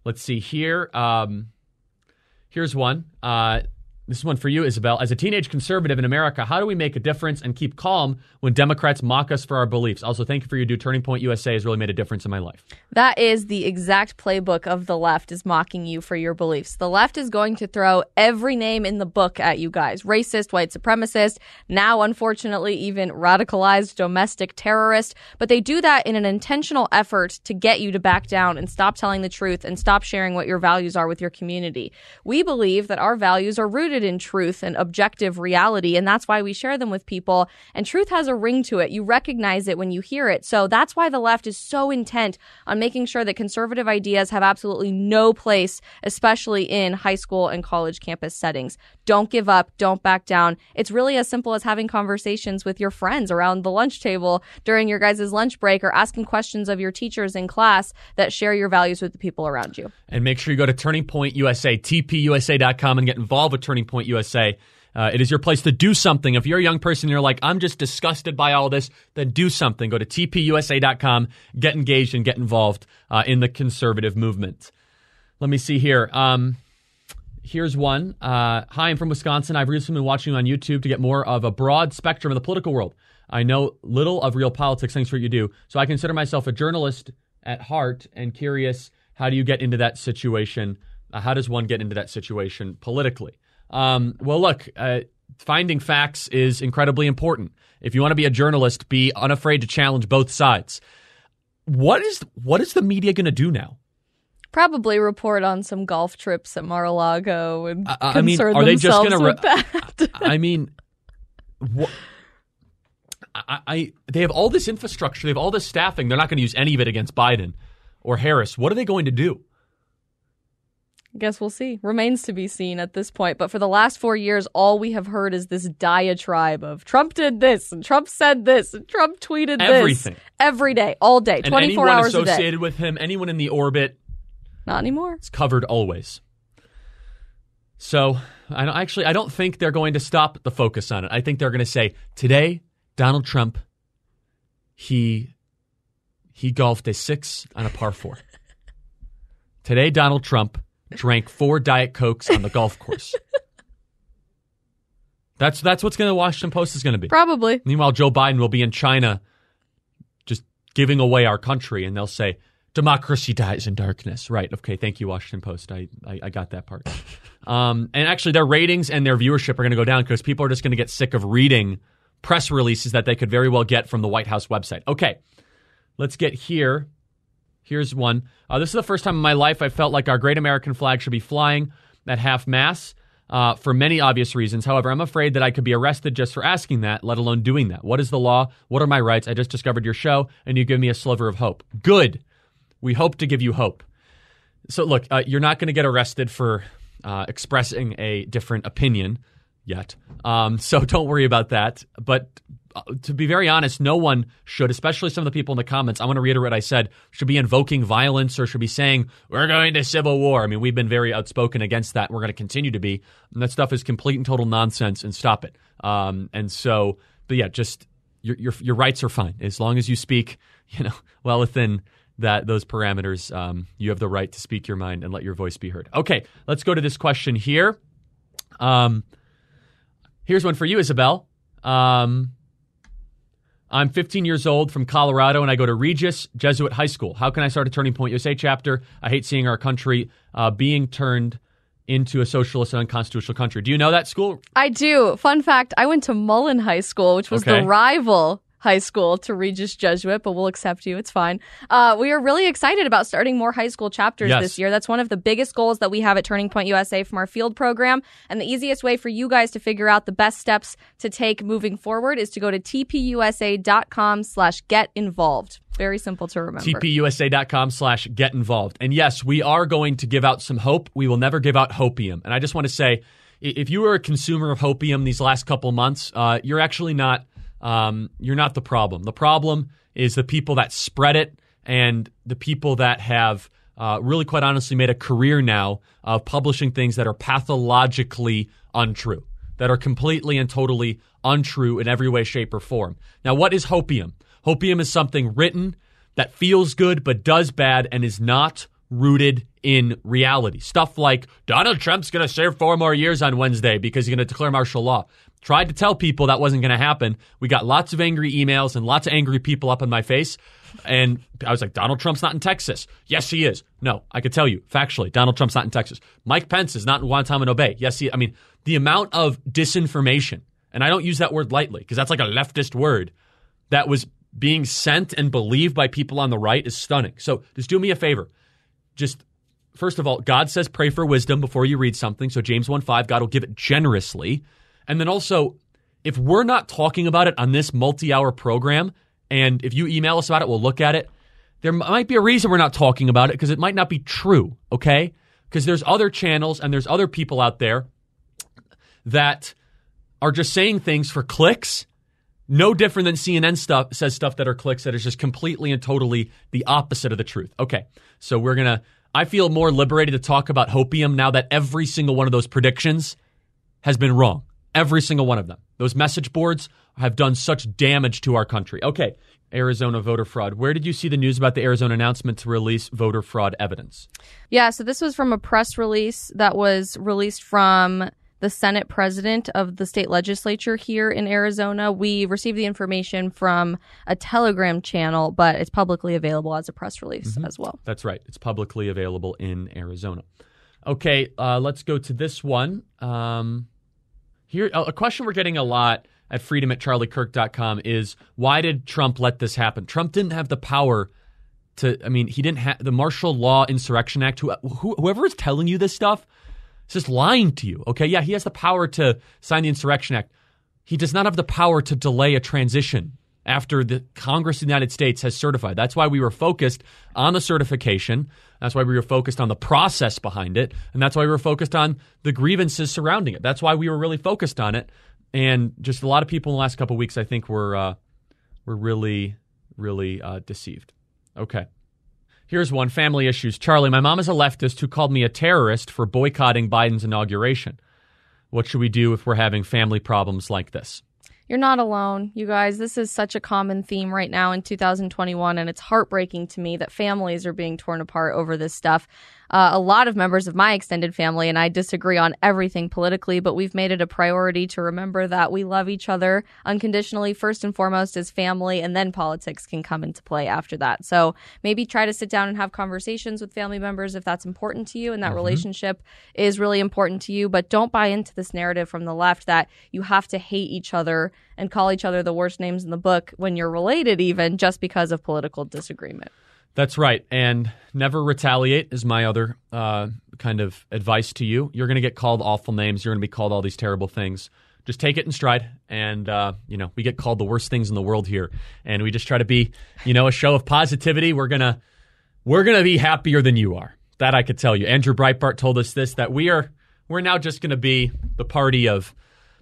Let's see here. Um, here's one. Uh, this is one for you, Isabel. As a teenage conservative in America, how do we make a difference and keep calm when Democrats mock us for our beliefs? Also, thank you for your due. Turning Point U S A has really made a difference in my life. That is the exact playbook of the left, is mocking you for your beliefs. The left is going to throw every name in the book at you guys. Racist, white supremacist, now, unfortunately, even radicalized domestic terrorist. But they do that in an intentional effort to get you to back down and stop telling the truth and stop sharing what your values are with your community. We believe that our values are rooted in truth and objective reality, and that's why we share them with people. And truth has a ring to it. You recognize it when you hear it. So that's why the left is so intent on making sure that conservative ideas have absolutely no place, especially in high school and college campus settings. Don't give up. Don't back down. It's really as simple as having conversations with your friends around the lunch table during your guys' lunch break, or asking questions of your teachers in class that share your values with the people around you. And make sure you go to Turning Point U S A, T P U S A dot com, and get involved with Turning Point U S A. Uh, it is your place to do something. If you're a young person and you're like, I'm just disgusted by all this, then do something. Go to T P U S A dot com, get engaged, and get involved uh, in the conservative movement. Let me see here. Um, here's one. Uh, Hi, I'm from Wisconsin. I've recently been watching you on YouTube to get more of a broad spectrum of the political world. I know little of real politics. Thanks for what you do. So I consider myself a journalist at heart and curious, how do you get into that situation? Uh, how does one get into that situation politically? Um, well, look, uh, finding facts is incredibly important. If you want to be a journalist, be unafraid to challenge both sides. What is what is the media going to do now? Probably report on some golf trips at Mar-a-Lago and uh, I mean, concern are they just gonna re- with that. I mean, what? I, I they have all this infrastructure, they have all this staffing. They're not going to use any of it against Biden or Harris. What are they going to do? I guess we'll see. Remains to be seen at this point. But for the last four years, all we have heard is this diatribe of Trump did this and Trump said this and Trump tweeted Everything. this. Every day, all day, and twenty-four hours a day. Anyone associated with him, anyone in the orbit. Not anymore. It's covered always. So I don't, actually, I don't think they're going to stop the focus on it. I think they're going to say, today, Donald Trump, he he golfed a six on a par four. Today, Donald Trump drank four Diet Cokes on the golf course. That's that's what's going to Washington Post is going to be. Probably. Meanwhile, Joe Biden will be in China just giving away our country, and they'll say, democracy dies in darkness. Right. Okay, thank you, Washington Post. I, I, I got that part. Um, and actually, their ratings and their viewership are going to go down because people are just going to get sick of reading press releases that they could very well get from the White House website. Okay, let's get here. Here's one. Uh, this is the first time in my life I felt like our great American flag should be flying at half mast uh, for many obvious reasons. However, I'm afraid that I could be arrested just for asking that, let alone doing that. What is the law? What are my rights? I just discovered your show, and you give me a sliver of hope. Good. We hope to give you hope. So look, uh, you're not going to get arrested for uh, expressing a different opinion yet. Um, so don't worry about that. But to be very honest, no one should, especially some of the people in the comments, I want to reiterate what I said, should be invoking violence or should be saying, we're going to civil war. I mean, we've been very outspoken against that. We're going to continue to be. And that stuff is complete and total nonsense and stop it. Um, and so, but yeah, just your, your your rights are fine. As long as you speak, you know, well within that those parameters, um, you have the right to speak your mind and let your voice be heard. Okay, let's go to this question here. Um, here's one for you, Isabel. Um I'm fifteen years old from Colorado, and I go to Regis Jesuit High School. How can I start a Turning Point U S A chapter? I hate seeing our country uh, being turned into a socialist and unconstitutional country. Do you know that school? I do. Fun fact, I went to Mullen High School, which was okay. the rival high school to Regis Jesuit, but we'll accept you. It's fine. Uh, we are really excited about starting more high school chapters yes. this year. That's one of the biggest goals that we have at Turning Point U S A from our field program. And the easiest way for you guys to figure out the best steps to take moving forward is to go to tpusa.com slash get involved. Very simple to remember. tpusa.com slash get involved. And yes, we are going to give out some hope. We will never give out hopium. And I just want to say, if you were a consumer of hopium these last couple months, uh, you're actually not Um, you're not the problem. The problem is the people that spread it and the people that have uh, really quite honestly made a career now of publishing things that are pathologically untrue, that are completely and totally untrue in every way, shape, or form. Now, what is hopium? Hopium is something written that feels good but does bad and is not rooted in reality. Stuff like Donald Trump's going to serve four more years on Wednesday because he's going to declare martial law. Tried to tell people that wasn't going to happen. We got lots of angry emails and lots of angry people up in my face. And I was like, Donald Trump's not in Texas. Yes, he is. No, I could tell you factually, Donald Trump's not in Texas. Mike Pence is not in Guantanamo Bay. Yes, he I mean, the amount of disinformation, and I don't use that word lightly because that's like a leftist word, that was being sent and believed by people on the right is stunning. So just do me a favor. Just first of all, God says pray for wisdom before you read something. So James one five, God will give it generously. And then also, if we're not talking about it on this multi-hour program, and if you email us about it, we'll look at it, there might be a reason we're not talking about it because it might not be true, okay? Because there's other channels and there's other people out there that are just saying things for clicks, no different than C N N stuff says stuff that are clicks that is just completely and totally the opposite of the truth. Okay, so we're going to – I feel more liberated to talk about hopium now that every single one of those predictions has been wrong. Every single one of them. Those message boards have done such damage to our country. Okay, Arizona voter fraud. Where did you see the news about the Arizona announcement to release voter fraud evidence? Yeah, so this was from a press release that was released from the Senate president of the state legislature here in Arizona. We received the information from a Telegram channel, but it's publicly available as a press release mm-hmm. as well. That's right. It's publicly available in Arizona. Okay, uh, let's go to this one. Um... Here, a question we're getting a lot at freedom at charlie kirk dot com is, why did Trump let this happen? Trump didn't have the power to, I mean, he didn't have the Martial Law Insurrection Act. Who, who, whoever is telling you this stuff is just lying to you. Okay, yeah, he has the power to sign the Insurrection Act. He does not have the power to delay a transition after the Congress of the United States has certified. That's why we were focused on the certification. That's why we were focused on the process behind it. And that's why we were focused on the grievances surrounding it. That's why we were really focused on it. And just a lot of people in the last couple of weeks, I think, were, uh, were really, really uh, deceived. Okay. Here's one. Family issues. Charlie, my mom is a leftist who called me a terrorist for boycotting Biden's inauguration. What should we do if we're having family problems like this? You're not alone, you guys. This is such a common theme right now in two thousand twenty-one, and it's heartbreaking to me that families are being torn apart over this stuff. Uh, a lot of members of my extended family and I disagree on everything politically, but we've made it a priority to remember that we love each other unconditionally, first and foremost as family, and then politics can come into play after that. So maybe try to sit down and have conversations with family members if that's important to you and that mm-hmm. relationship is really important to you. But don't buy into this narrative from the left that you have to hate each other and call each other the worst names in the book when you're related, even just because of political disagreement. That's right. And never retaliate is my other uh, kind of advice to you. You're going to get called awful names. You're going to be called all these terrible things. Just take it in stride. And, uh, you know, we get called the worst things in the world here. And we just try to be, you know, a show of positivity. We're going to we're going to be happier than you are. That I could tell you. Andrew Breitbart told us this, that we are we're now just going to be the party of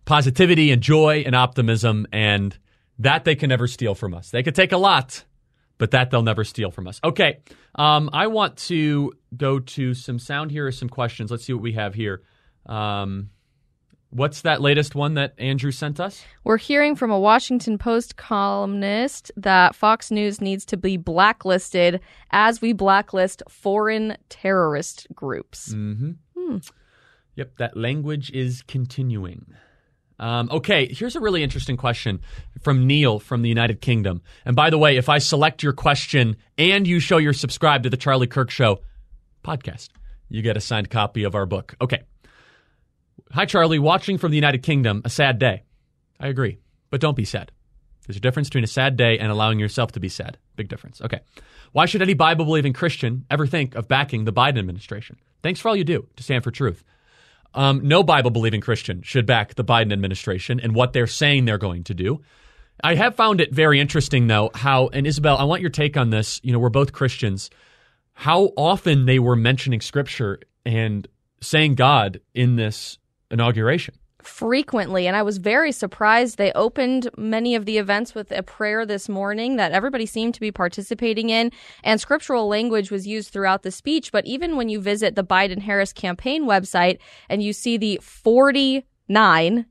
positivity and joy and optimism. And that they can never steal from us. They could take a lot, but that they'll never steal from us. Okay, um, I want to go to some sound here or some questions. Let's see what we have here. Um, what's that latest one that Andrew sent us? We're hearing from a Washington Post columnist that Fox News needs to be blacklisted as we blacklist foreign terrorist groups. Mm-hmm. Hmm. Yep, that language is continuing. Um, okay, here's a really interesting question from Neil from the United Kingdom. And by the way, if I select your question and you show you're subscribed to the Charlie Kirk Show podcast, you get a signed copy of our book. Okay. Hi, Charlie. Watching from the United Kingdom, a sad day. I agree, but don't be sad. There's a difference between a sad day and allowing yourself to be sad. Big difference. Okay. Why should any Bible-believing Christian ever think of backing the Biden administration? Thanks for all you do to stand for truth. Um, no Bible-believing Christian should back the Biden administration and what they're saying they're going to do. I have found it very interesting, though, how, and Isabel, I want your take on this. You know, we're both Christians. How often they were mentioning Scripture and saying God in this inauguration. Frequently. And I was very surprised. They opened many of the events with a prayer this morning that everybody seemed to be participating in. And scriptural language was used throughout the speech. But even when you visit the Biden-Harris campaign website and you see the forty-nine,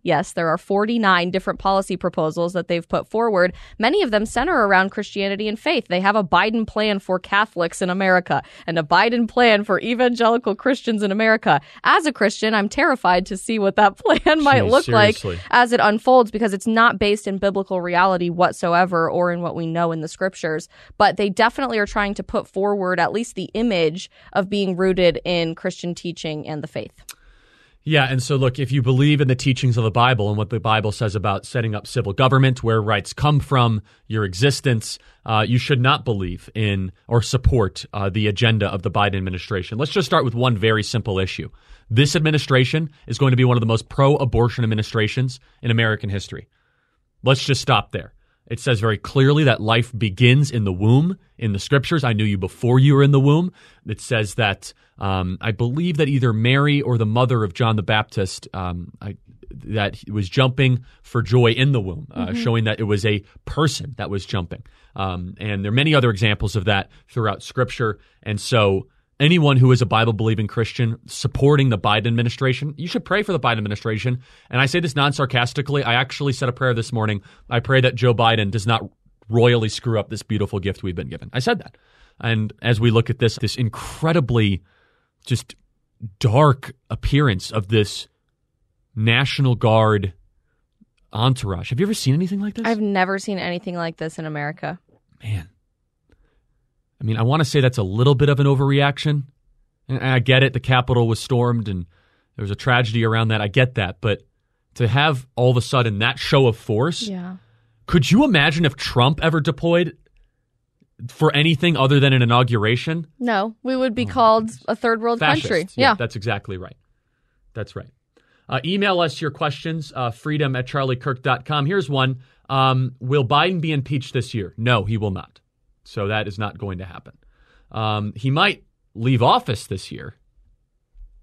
yes, there are forty-nine different policy proposals that they've put forward. Many of them center around Christianity and faith. They have a Biden plan for Catholics in America and a Biden plan for evangelical Christians in America. As a Christian, I'm terrified to see what that plan might Jeez, look seriously. like as it unfolds, because it's not based in biblical reality whatsoever or in what we know in the scriptures. But they definitely are trying to put forward at least the image of being rooted in Christian teaching and the faith. Yeah, and so look, if you believe in the teachings of the Bible and what the Bible says about setting up civil government, where rights come from, your existence, uh, you should not believe in or support uh, the agenda of the Biden administration. Let's just start with one very simple issue. This administration is going to be one of the most pro-abortion administrations in American history. Let's just stop there. It says very clearly that life begins in the womb. In the scriptures, I knew you before you were in the womb. It says that um, I believe that either Mary or the mother of John the Baptist um, I, that was jumping for joy in the womb, uh, mm-hmm. showing that it was a person that was jumping. Um, and there are many other examples of that throughout scripture. And so anyone who is a Bible-believing Christian supporting the Biden administration, you should pray for the Biden administration. And I say this non-sarcastically. I actually said a prayer this morning. I pray that Joe Biden does not royally screw up this beautiful gift we've been given. I said that. And as we look at this, this incredibly just dark appearance of this National Guard entourage. Have you ever seen anything like this? I've never seen anything like this in America. Man. I mean, I want to say that's a little bit of an overreaction. And I get it. The Capitol was stormed and there was a tragedy around that. I get that. But to have all of a sudden that show of force. Yeah. Could you imagine if Trump ever deployed for anything other than an inauguration? No, we would be oh, called a third world fascist. Country. Yeah, yeah, that's exactly right. That's right. Uh, email us your questions, uh, freedom at charlie kirk dot com. Here's one. Um, will Biden be impeached this year? No, he will not. So that is not going to happen. Um, he might leave office this year,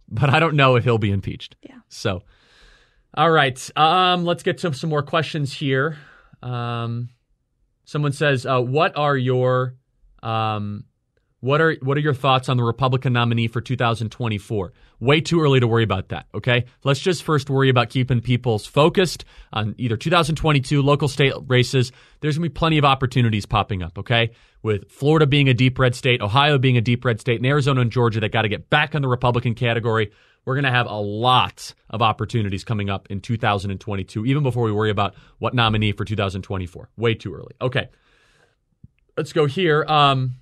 but I don't know if he'll be impeached. Yeah. So, all right. Um, let's get to some more questions here. Um, someone says, uh, "What are your, um, what are what are your thoughts on the Republican nominee for two thousand twenty-four? Way too early to worry about that. Okay, let's just first worry about keeping people's focused on either two thousand twenty-two local state races. There's gonna be plenty of opportunities popping up. Okay, with Florida being a deep red state, Ohio being a deep red state, and Arizona and Georgia that got to get back in the Republican category." We're going to have a lot of opportunities coming up in two thousand twenty-two, even before we worry about what nominee for two thousand twenty-four. Way too early. Okay, let's go here. Um,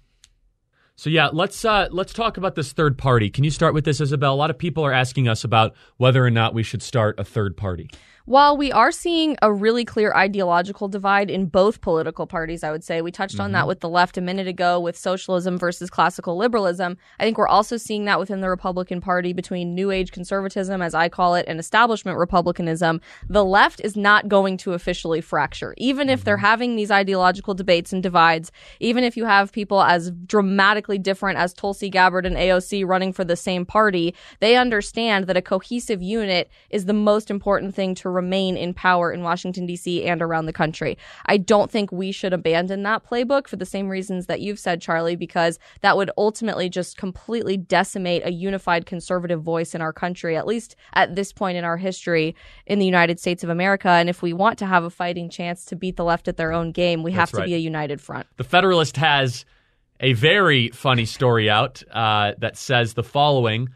so yeah, let's uh, let's talk about this third party. Can you start with this, Isabel? A lot of people are asking us about whether or not we should start a third party. While we are seeing a really clear ideological divide in both political parties, I would say, we touched mm-hmm. on that with the left a minute ago with socialism versus classical liberalism. I think we're also seeing that within the Republican Party between New Age conservatism, as I call it, and establishment Republicanism. The left is not going to officially fracture, even if they're having these ideological debates and divides, even if you have people as dramatically different as Tulsi Gabbard and A O C running for the same party. They understand that a cohesive unit is the most important thing to remain in power in Washington, D C and around the country. I don't think we should abandon that playbook for the same reasons that you've said, Charlie, because that would ultimately just completely decimate a unified conservative voice in our country, at least at this point in our history in the United States of America. And if we want to have a fighting chance to beat the left at their own game, we That's have to right. be a united front. The Federalist has a very funny story out uh, that says the following.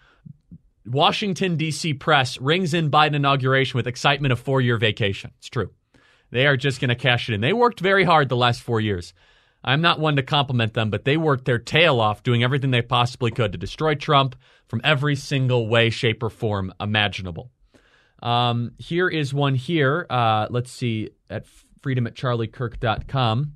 Washington, D C press rings in Biden inauguration with excitement of four-year vacation. It's true. They are just going to cash it in. They worked very hard the last four years. I'm not one to compliment them, but they worked their tail off doing everything they possibly could to destroy Trump from every single way, shape, or form imaginable. Um, here is one here. Uh, let's see, at freedom at charlie kirk dot com.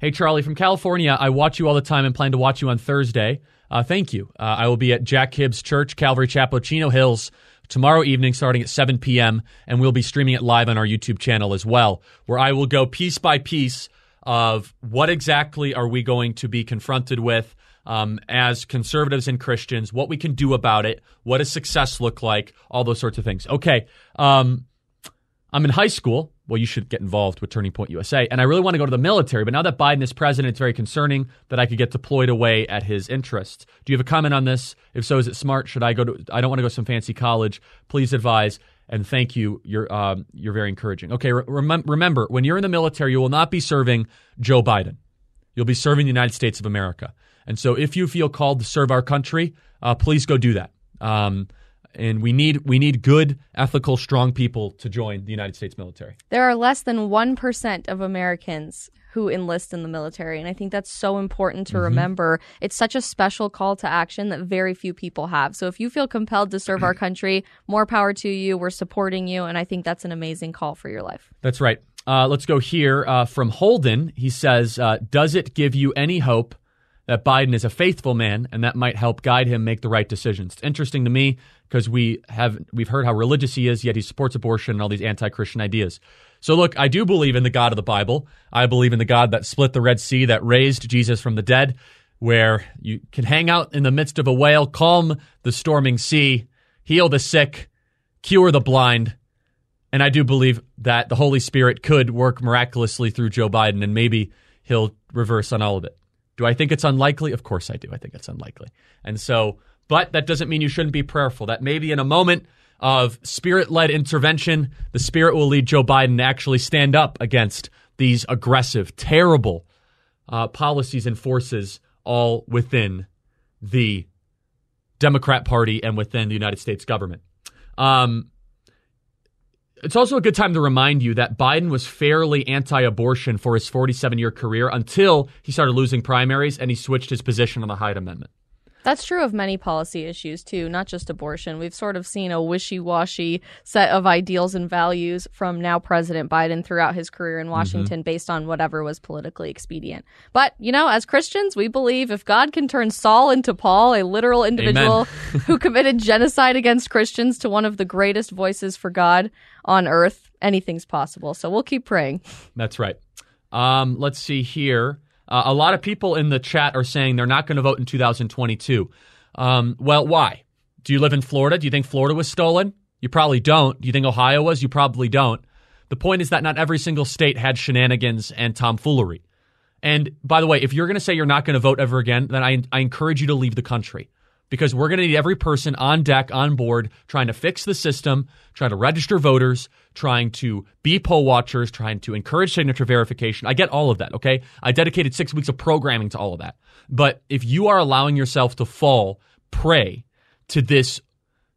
Hey, Charlie, from California, I watch you all the time and plan to watch you on Thursday. Uh, thank you. Uh, I will be at Jack Hibbs Church, Calvary Chapel, Chino Hills, tomorrow evening starting at seven p.m., and we'll be streaming it live on our YouTube channel as well, where I will go piece by piece of what exactly are we going to be confronted with um, as conservatives and Christians, what we can do about it, what does success look like, all those sorts of things. Okay, um, I'm in high school. Well, you should get involved with Turning Point U S A. And I really want to go to the military. But now that Biden is president, it's very concerning that I could get deployed away at his interests. Do you have a comment on this? If so, is it smart? Should I go to – I don't want to go to some fancy college. Please advise. And thank you. You're um, you're very encouraging. Okay, re- remember, when you're in the military, you will not be serving Joe Biden. You'll be serving the United States of America. And so if you feel called to serve our country, uh, please go do that. Um And we need we need good, ethical, strong people to join the United States military. There are less than one percent of Americans who enlist in the military. And I think that's so important to mm-hmm. remember. It's such a special call to action that very few people have. So if you feel compelled to serve our country, more power to you. We're supporting you. And I think that's an amazing call for your life. That's right. Uh, let's go here uh, from Holden. He says, uh, does it give you any hope that Biden is a faithful man and that might help guide him make the right decisions? It's interesting to me because we have we've heard how religious he is, yet he supports abortion and all these anti-Christian ideas. So look, I do believe in the God of the Bible. I believe in the God that split the Red Sea, that raised Jesus from the dead, where you can hang out in the midst of a whale, calm the storming sea, heal the sick, cure the blind. And I do believe that the Holy Spirit could work miraculously through Joe Biden, and maybe he'll reverse on all of it. Do I think it's unlikely? Of course I do. I think it's unlikely. And so, but that doesn't mean you shouldn't be prayerful. That maybe in a moment of spirit-led intervention, the Spirit will lead Joe Biden to actually stand up against these aggressive, terrible uh, policies and forces all within the Democrat Party and within the United States government. Um, it's also a good time to remind you that Biden was fairly anti-abortion for his forty-seven-year career until he started losing primaries and he switched his position on the Hyde Amendment. That's true of many policy issues, too, not just abortion. We've sort of seen a wishy-washy set of ideals and values from now President Biden throughout his career in Washington mm-hmm. based on whatever was politically expedient. But, you know, as Christians, we believe if God can turn Saul into Paul, a literal individual who committed genocide against Christians, to one of the greatest voices for God on earth, anything's possible. So we'll keep praying. That's right. Um, let's see here. Uh, a lot of people in the chat are saying they're not going to vote in two thousand twenty-two. Um, well, why? Do you live in Florida? Do you think Florida was stolen? You probably don't. Do you think Ohio was? You probably don't. The point is that not every single state had shenanigans and tomfoolery. And by the way, if you're going to say you're not going to vote ever again, then I, I encourage you to leave the country, because we're going to need every person on deck, on board, trying to fix the system, trying to register voters, trying to be poll watchers, trying to encourage signature verification. I get all of that, okay? I dedicated six weeks of programming to all of that. But if you are allowing yourself to fall prey to this,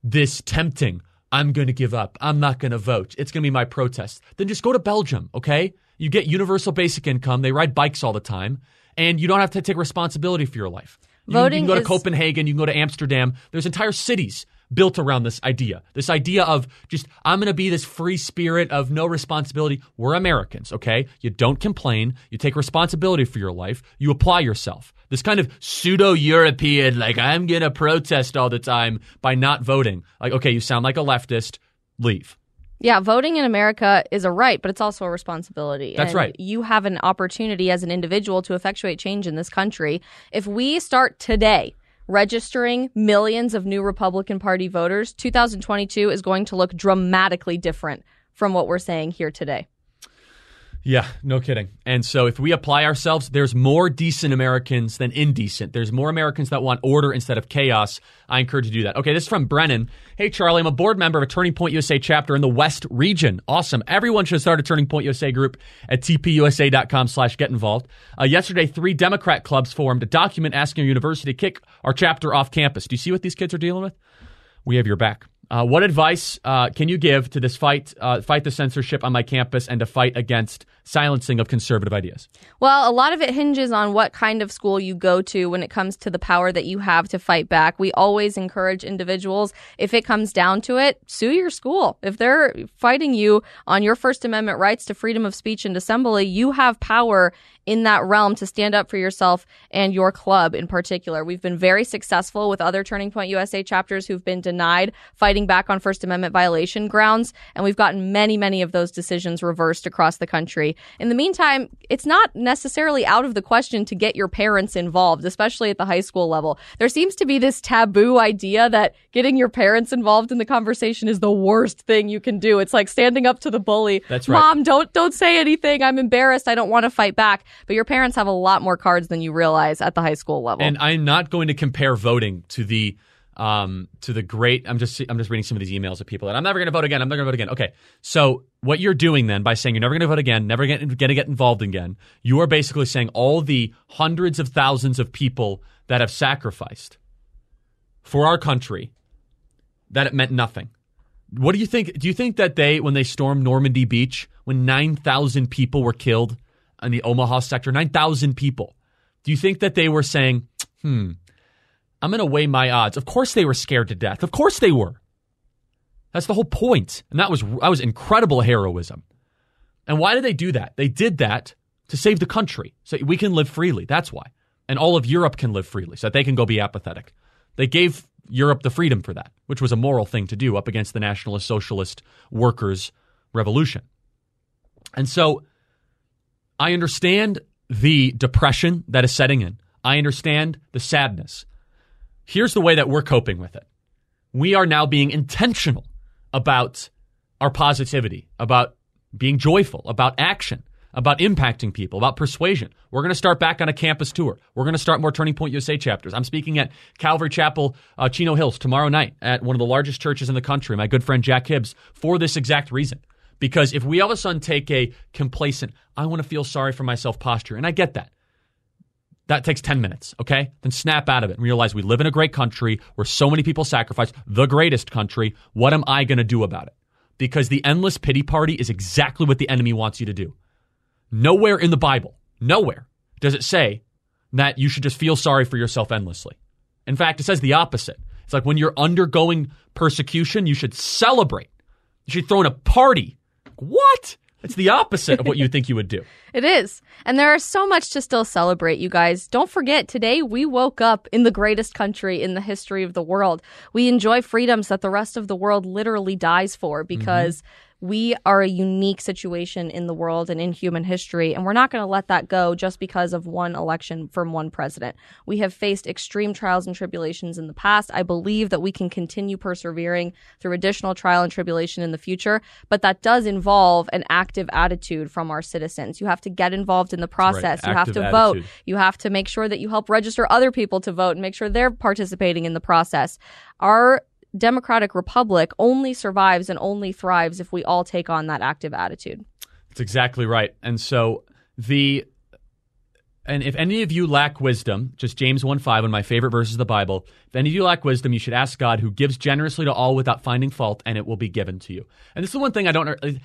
this tempting, I'm going to give up, I'm not going to vote, it's going to be my protest, then just go to Belgium, okay? You get universal basic income, they ride bikes all the time, and you don't have to take responsibility for your life. You, voting you can go to is... Copenhagen, you can go to Amsterdam. There's entire cities built around this idea, this idea of just, I'm going to be this free spirit of no responsibility. We're Americans, okay? You don't complain. You take responsibility for your life. You apply yourself. This kind of pseudo-European, like, I'm going to protest all the time by not voting. Like, okay, you sound like a leftist. Leave. Yeah, voting in America is a right, but it's also a responsibility. That's and right. You have an opportunity as an individual to effectuate change in this country. If we start today registering millions of new Republican Party voters, two thousand twenty-two is going to look dramatically different from what we're saying here today. Yeah, no kidding. And so if we apply ourselves, there's more decent Americans than indecent. There's more Americans that want order instead of chaos. I encourage you to do that. Okay, this is from Brennan. Hey, Charlie, I'm a board member of a Turning Point U S A chapter in the West region. Awesome. Everyone should start a Turning Point U S A group at tpusa.com slash get involved. Uh, yesterday, three Democrat clubs formed a document asking our university to kick our chapter off campus. Do you see what these kids are dealing with? We have your back. Uh, what advice uh, can you give to this fight, uh, fight the censorship on my campus and to fight against silencing of conservative ideas? Well, a lot of it hinges on what kind of school you go to when it comes to the power that you have to fight back. We always encourage individuals, if it comes down to it, sue your school. If they're fighting you on your First Amendment rights to freedom of speech and assembly, you have power in that realm to stand up for yourself and your club in particular. We've been very successful with other Turning Point U S A chapters who've been denied fighting back on First Amendment violation grounds, and we've gotten many, many of those decisions reversed across the country. In the meantime, it's not necessarily out of the question to get your parents involved, especially at the high school level. There seems to be this taboo idea that getting your parents involved in the conversation is the worst thing you can do. It's like standing up to the bully. That's right. Mom, don't, don't say anything. I'm embarrassed. I don't want to fight back. But your parents have a lot more cards than you realize at the high school level. And I'm not going to compare voting to the um, to the great. I'm just I'm just reading some of these emails of people that I'm never going to vote again. I'm not going to vote again. OK, so what you're doing then by saying you're never going to vote again, never going to get involved again, you are basically saying all the hundreds of thousands of people that have sacrificed for our country, that it meant nothing. What do you think? Do you think that they, when they stormed Normandy Beach, when nine thousand people were killed in the Omaha sector, nine thousand people, do you think that they were saying, hmm, I'm going to weigh my odds? Of course they were scared to death. Of course they were. That's the whole point. And that was, that was incredible heroism. And why did they do that? They did that to save the country so we can live freely. That's why. And all of Europe can live freely so that they can go be apathetic. They gave Europe the freedom for that, which was a moral thing to do up against the Nationalist Socialist Workers' Revolution. And so I understand the depression that is setting in. I understand the sadness. Here's the way that we're coping with it. We are now being intentional about our positivity, about being joyful, about action, about impacting people, about persuasion. We're going to start back on a campus tour. We're going to start more Turning Point U S A chapters. I'm speaking at Calvary Chapel, uh, Chino Hills, tomorrow night at one of the largest churches in the country, my good friend Jack Hibbs, for this exact reason. Because if we all of a sudden take a complacent, I want to feel sorry for myself posture, and I get that, that takes ten minutes, okay? Then snap out of it and realize we live in a great country where so many people sacrifice, the greatest country. What am I going to do about it? Because the endless pity party is exactly what the enemy wants you to do. Nowhere in the Bible, nowhere does it say that you should just feel sorry for yourself endlessly. In fact, it says the opposite. It's like when you're undergoing persecution, you should celebrate. You should throw in a party. What? It's the opposite of what you think you would do. It is. And there is so much to still celebrate, you guys. Don't forget, today we woke up in the greatest country in the history of the world. We enjoy freedoms that the rest of the world literally dies for because mm-hmm. we are a unique situation in the world and in human history. And we're not going to let that go just because of one election from one president. We have faced extreme trials and tribulations in the past. I believe that we can continue persevering through additional trial and tribulation in the future. But that does involve an active attitude from our citizens. You have to get involved in the process. Right. You have to vote. Attitude. You have to make sure that you help register other people to vote and make sure they're participating in the process. Our democratic republic only survives and only thrives if we all take on that active attitude. That's exactly right. And so the and if any of you lack wisdom, just James one five, on my favorite verses of the Bible, if any of you lack wisdom, you should ask God, who gives generously to all without finding fault, and it will be given to you. And this is the one thing I don't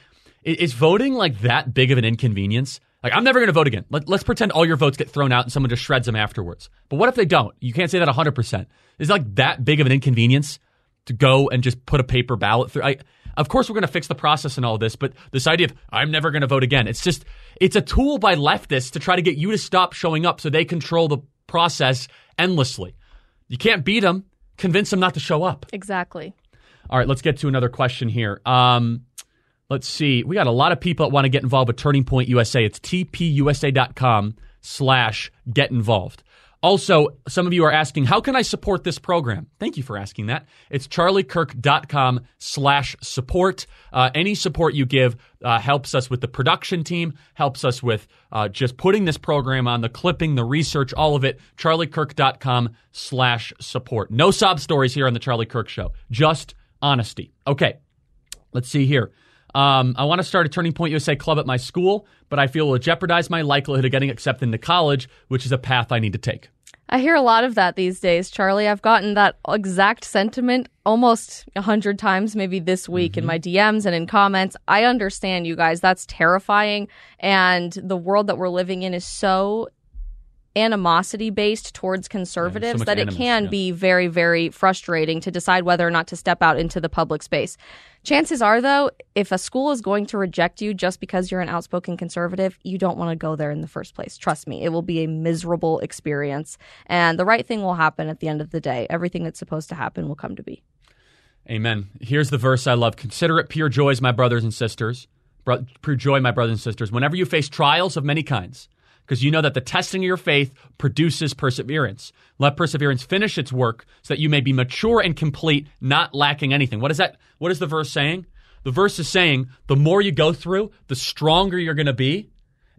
is voting like that big of an inconvenience. Like, I'm never going to vote again. Let, let's pretend all your votes get thrown out and someone just shreds them afterwards. But what if they don't? You can't say that one hundred percent. Is it like that big of an inconvenience to go and just put a paper ballot through? I, of course, we're going to fix the process and all this, but this idea of I'm never going to vote again, it's just it's a tool by leftists to try to get you to stop showing up so they control the process endlessly. You can't beat them. Convince them not to show up. Exactly. All right, let's get to another question here. Um... Let's see. We got a lot of people that want to get involved with Turning Point U S A. It's tpusa.com slash get involved. Also, some of you are asking, how can I support this program? Thank you for asking that. It's charliekirk.com slash support. Uh, any support you give uh, helps us with the production team, helps us with uh, just putting this program on, the clipping, the research, all of it. charliekirk.com slash support. No sob stories here on The Charlie Kirk Show. Just honesty. Okay, let's see here. Um, I want to start a Turning Point U S A club at my school, but I feel it will jeopardize my likelihood of getting accepted into college, which is a path I need to take. I hear a lot of that these days, Charlie. I've gotten that exact sentiment almost a hundred times maybe this week mm-hmm. in my D Ms and in comments. I understand, you guys. That's terrifying. And the world that we're living in is so animosity based towards conservatives yeah, so that animus, it can yeah. be very, very frustrating to decide whether or not to step out into the public space. Chances are, though, if a school is going to reject you just because you're an outspoken conservative, you don't want to go there in the first place. Trust me, it will be a miserable experience. And the right thing will happen at the end of the day. Everything that's supposed to happen will come to be. Amen. Here's the verse I love. Consider it pure joys, my brothers and sisters. Bro- pure joy, my brothers and sisters. Whenever you face trials of many kinds, because you know that the testing of your faith produces perseverance. Let perseverance finish its work so that you may be mature and complete, not lacking anything. What is that? What is the verse saying? The verse is saying the more you go through, the stronger you're going to be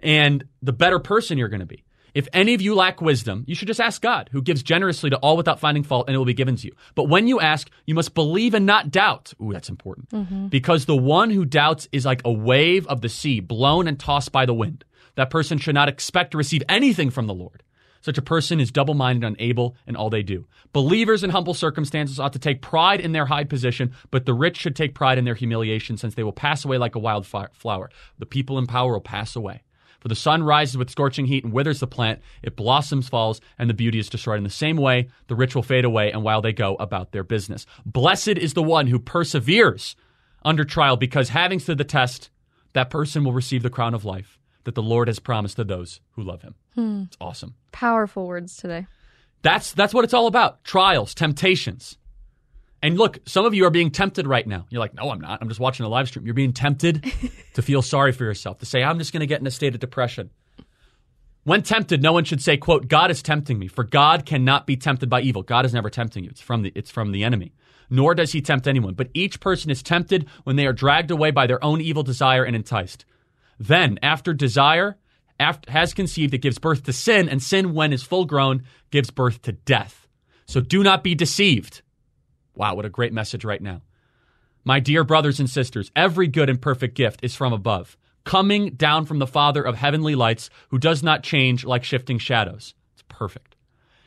and the better person you're going to be. If any of you lack wisdom, you should just ask God, who gives generously to all without finding fault, and it will be given to you. But when you ask, you must believe and not doubt. Ooh, that's important. Mm-hmm. Because the one who doubts is like a wave of the sea, blown and tossed by the wind. That person should not expect to receive anything from the Lord. Such a person is double-minded, unable in all they do. Believers in humble circumstances ought to take pride in their high position, but the rich should take pride in their humiliation, since they will pass away like a wild flower. The people in power will pass away. For the sun rises with scorching heat and withers the plant. It blossoms, falls, and the beauty is destroyed. In the same way, the rich will fade away, and while they go about their business. Blessed is the one who perseveres under trial, because having stood the test, that person will receive the crown of life that the Lord has promised to those who love him. Hmm. It's awesome. Powerful words today. That's that's what it's all about. Trials, temptations. And look, some of you are being tempted right now. You're like, no, I'm not. I'm just watching a live stream. You're being tempted to feel sorry for yourself, to say, I'm just going to get in a state of depression. When tempted, no one should say, quote, God is tempting me, for God cannot be tempted by evil. God is never tempting you. It's from the, it's from the enemy. Nor does he tempt anyone. But each person is tempted when they are dragged away by their own evil desire and enticed. Then, after desire after, has conceived, it gives birth to sin, and sin, when is full grown, gives birth to death. So do not be deceived. Wow, what a great message right now. My dear brothers and sisters, every good and perfect gift is from above, coming down from the Father of heavenly lights, who does not change like shifting shadows. It's perfect.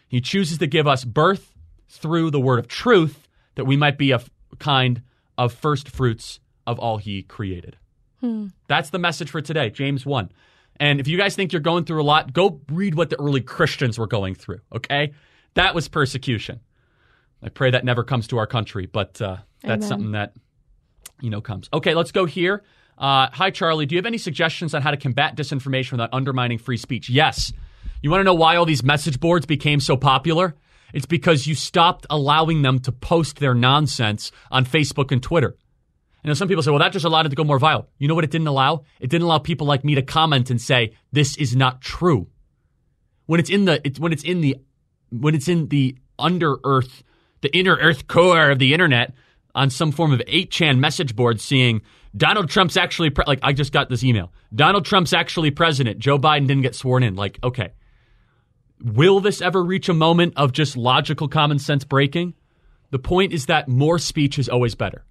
He chooses to give us birth through the word of truth, that we might be a kind of first fruits of all he created. Hmm. That's the message for today, James one. And if you guys think you're going through a lot, go read what the early Christians were going through, okay? That was persecution. I pray that never comes to our country, but uh, that's Amen. Something that, you know, comes. Okay, let's go here. Uh, hi, Charlie. Do you have any suggestions on how to combat disinformation without undermining free speech? Yes. You want to know why all these message boards became so popular? It's because you stopped allowing them to post their nonsense on Facebook and Twitter. You know, some people say, well, that just allowed it to go more viral. You know what it didn't allow? It didn't allow people like me to comment and say, this is not true. When it's in the, it, when it's in the, when it's in the under earth, the inner earth core of the internet on some form of eight chan message board seeing Donald Trump's actually, pre- like I just got this email. Donald Trump's actually president. Joe Biden didn't get sworn in. Like, okay. Will this ever reach a moment of just logical common sense breaking? The point is that more speech is always better.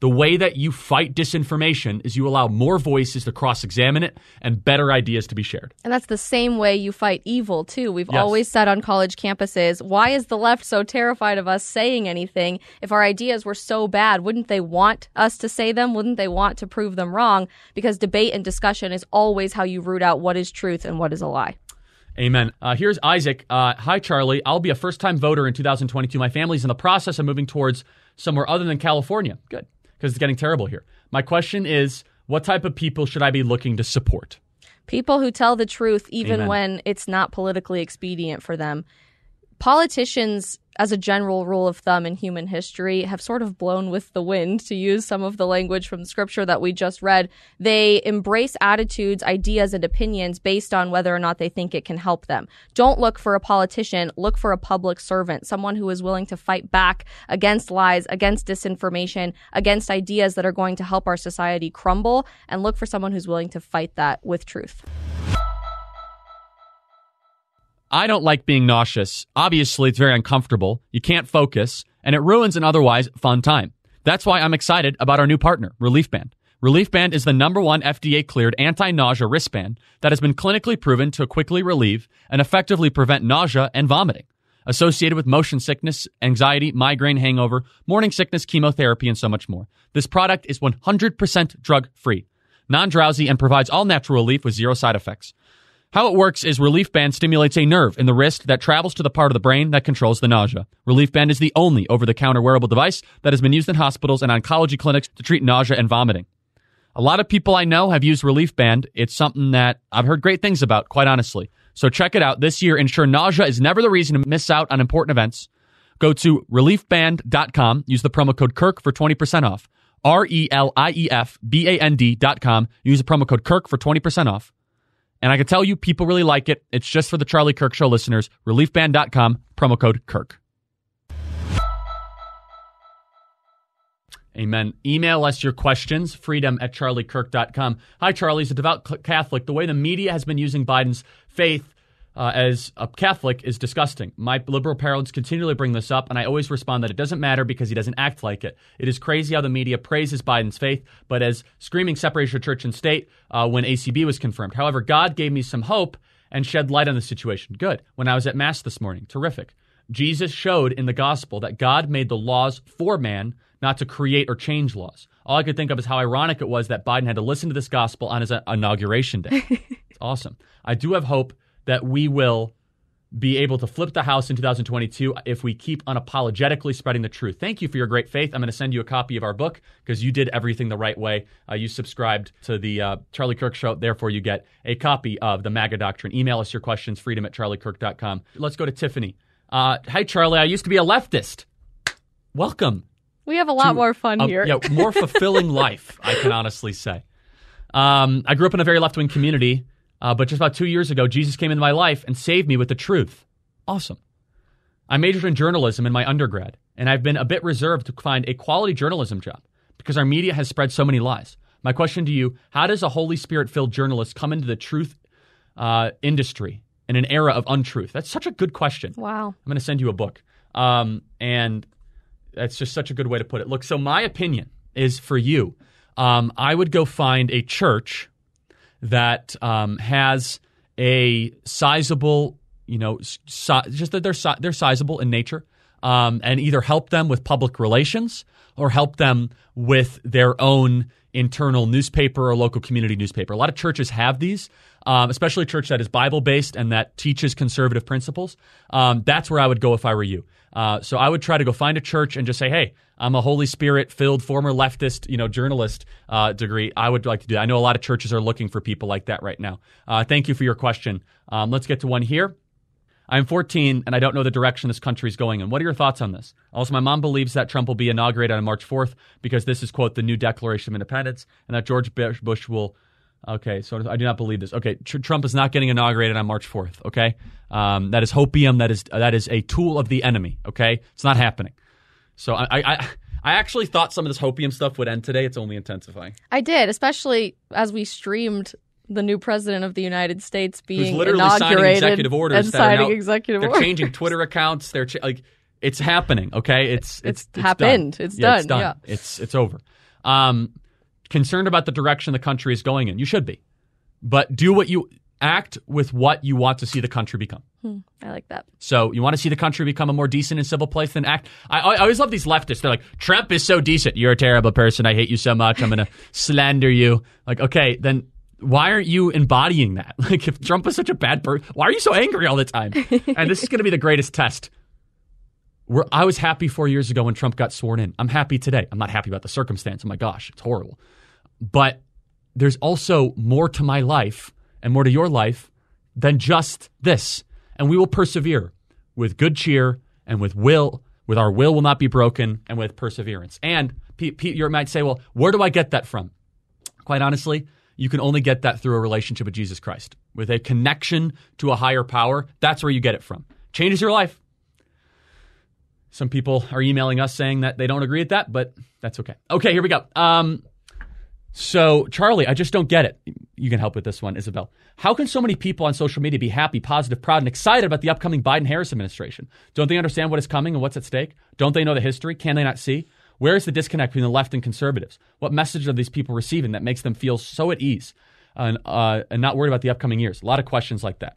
The way that you fight disinformation is you allow more voices to cross-examine it and better ideas to be shared. And that's the same way you fight evil, too. We've yes. always said on college campuses, why is the left so terrified of us saying anything? If our ideas were so bad, wouldn't they want us to say them? Wouldn't they want to prove them wrong? Because debate and discussion is always how you root out what is truth and what is a lie. Amen. Uh, here's Isaac. Uh, Hi, Charlie. I'll be a first-time voter in two thousand twenty-two. My family's in the process of moving towards somewhere other than California. Good. Because it's getting terrible here. My question is, what type of people should I be looking to support? People who tell the truth even Amen. When it's not politically expedient for them. Politicians, as a general rule of thumb in human history, have sort of blown with the wind, to use some of the language from scripture that we just read. They embrace attitudes, ideas, and opinions based on whether or not they think it can help them. Don't look for a politician. Look for a public servant, someone who is willing to fight back against lies, against disinformation, against ideas that are going to help our society crumble, and look for someone who's willing to fight that with truth. I don't like being nauseous. Obviously, it's very uncomfortable. You can't focus, and it ruins an otherwise fun time. That's why I'm excited about our new partner, Relief Band. Relief Band is the number one F D A-cleared anti-nausea wristband that has been clinically proven to quickly relieve and effectively prevent nausea and vomiting associated with motion sickness, anxiety, migraine, hangover, morning sickness, chemotherapy, and so much more. This product is one hundred percent drug-free, non-drowsy, and provides all-natural relief with zero side effects. How it works is Relief Band stimulates a nerve in the wrist that travels to the part of the brain that controls the nausea. Relief Band is the only over-the-counter wearable device that has been used in hospitals and oncology clinics to treat nausea and vomiting. A lot of people I know have used Relief Band. It's something that I've heard great things about, quite honestly. So check it out this year. Ensure nausea is never the reason to miss out on important events. Go to relief band dot com. Use the promo code Kirk for twenty percent off. R E L I E F B A N D dot com. Use the promo code Kirk for twenty percent off. And I can tell you, people really like it. It's just for the Charlie Kirk Show listeners. relief band dot com, promo code Kirk. Amen. Email us your questions, freedom at charlie kirk dot com. Hi, Charlie. As a devout Catholic, the way the media has been using Biden's faith uh, as a Catholic is disgusting. My liberal parents continually bring this up, and I always respond that it doesn't matter because he doesn't act like it. It is crazy how the media praises Biden's faith, but as screaming separation of church and state uh, when A C B was confirmed. However, God gave me some hope and shed light on the situation. Good. When I was at Mass this morning. Terrific. Jesus showed in the gospel that God made the laws for man, not to create or change laws. All I could think of is how ironic it was that Biden had to listen to this gospel on his inauguration day. It's awesome. I do have hope that we will be able to flip the House in two thousand twenty-two if we keep unapologetically spreading the truth. Thank you for your great faith. I'm going to send you a copy of our book because you did everything the right way. Uh, you subscribed to the uh, Charlie Kirk Show. Therefore, you get a copy of The MAGA Doctrine. Email us your questions, freedom at charlie kirk dot com. Let's go to Tiffany. Uh, hi, Charlie. I used to be a leftist. Welcome. We have a lot to, more fun uh, here. Yeah, more fulfilling life, I can honestly say. Um, I grew up in a very left-wing community. Uh, but just about two years ago, Jesus came into my life and saved me with the truth. Awesome. I majored in journalism in my undergrad, and I've been a bit reserved to find a quality journalism job because our media has spread so many lies. My question to you, how does a Holy Spirit-filled journalist come into the truth uh, industry in an era of untruth? That's such a good question. Wow. I'm going to send you a book. Um, and that's just such a good way to put it. Look, so my opinion is for you, um, I would go find a church that um, has a sizable, you know, si- just that they're si- they're sizable in nature, um, and either help them with public relations or help them with their own internal newspaper or local community newspaper. A lot of churches have these, um, especially a church that is Bible-based and that teaches conservative principles. Um, that's where I would go if I were you. Uh, so I would try to go find a church and just say, hey, I'm a Holy Spirit-filled former leftist, you know, journalist uh, degree. I would like to do that. I know a lot of churches are looking for people like that right now. Uh, thank you for your question. Um, let's get to one here. I'm fourteen, and I don't know the direction this country is going in. What are your thoughts on this? Also, my mom believes that Trump will be inaugurated on March fourth because this is, quote, the new Declaration of Independence, and that George Bush will – okay, so I do not believe this. Okay, tr- Trump is not getting inaugurated on March fourth, okay? Um, that is hopium. That is that is a tool of the enemy, okay? It's not happening. So I, I, I actually thought some of this hopium stuff would end today. It's only intensifying. I did, especially as we streamed – the new president of the United States being literally inaugurated signing executive orders and signing now, executive they're orders. They're changing Twitter accounts. They're cha- like, it's happening. Okay, it's it's, it's happened. It's done. It's done. Yeah, it's, done. Yeah. it's it's over. Um, concerned about the direction the country is going in. You should be, but do what you act with what you want to see the country become. Hmm, I like that. So you want to see the country become a more decent and civil place than act. I, I always love these leftists. They're like, Trump is so decent. You're a terrible person. I hate you so much. I'm going to slander you. Like, okay, then. Why aren't you embodying that? Like, if Trump is such a bad person, why are you so angry all the time? And this is going to be the greatest test. We're, I was happy four years ago when Trump got sworn in. I'm happy today. I'm not happy about the circumstance. Oh, my gosh, it's horrible. But there's also more to my life and more to your life than just this. And we will persevere with good cheer and with will, with our will will not be broken and with perseverance. And Pete, Pete, you might say, well, where do I get that from? Quite honestly, you can only get that through a relationship with Jesus Christ, with a connection to a higher power. That's where you get it from. Changes your life. Some people are emailing us saying that they don't agree with that, but that's okay. Okay, here we go. Um, so, Charlie, I just don't get it. You can help with this one, Isabel. How can so many people on social media be happy, positive, proud, and excited about the upcoming Biden-Harris administration? Don't they understand what is coming and what's at stake? Don't they know the history? Can they not see? Where is the disconnect between the left and conservatives? What message are these people receiving that makes them feel so at ease and, uh, and not worried about the upcoming years? A lot of questions like that.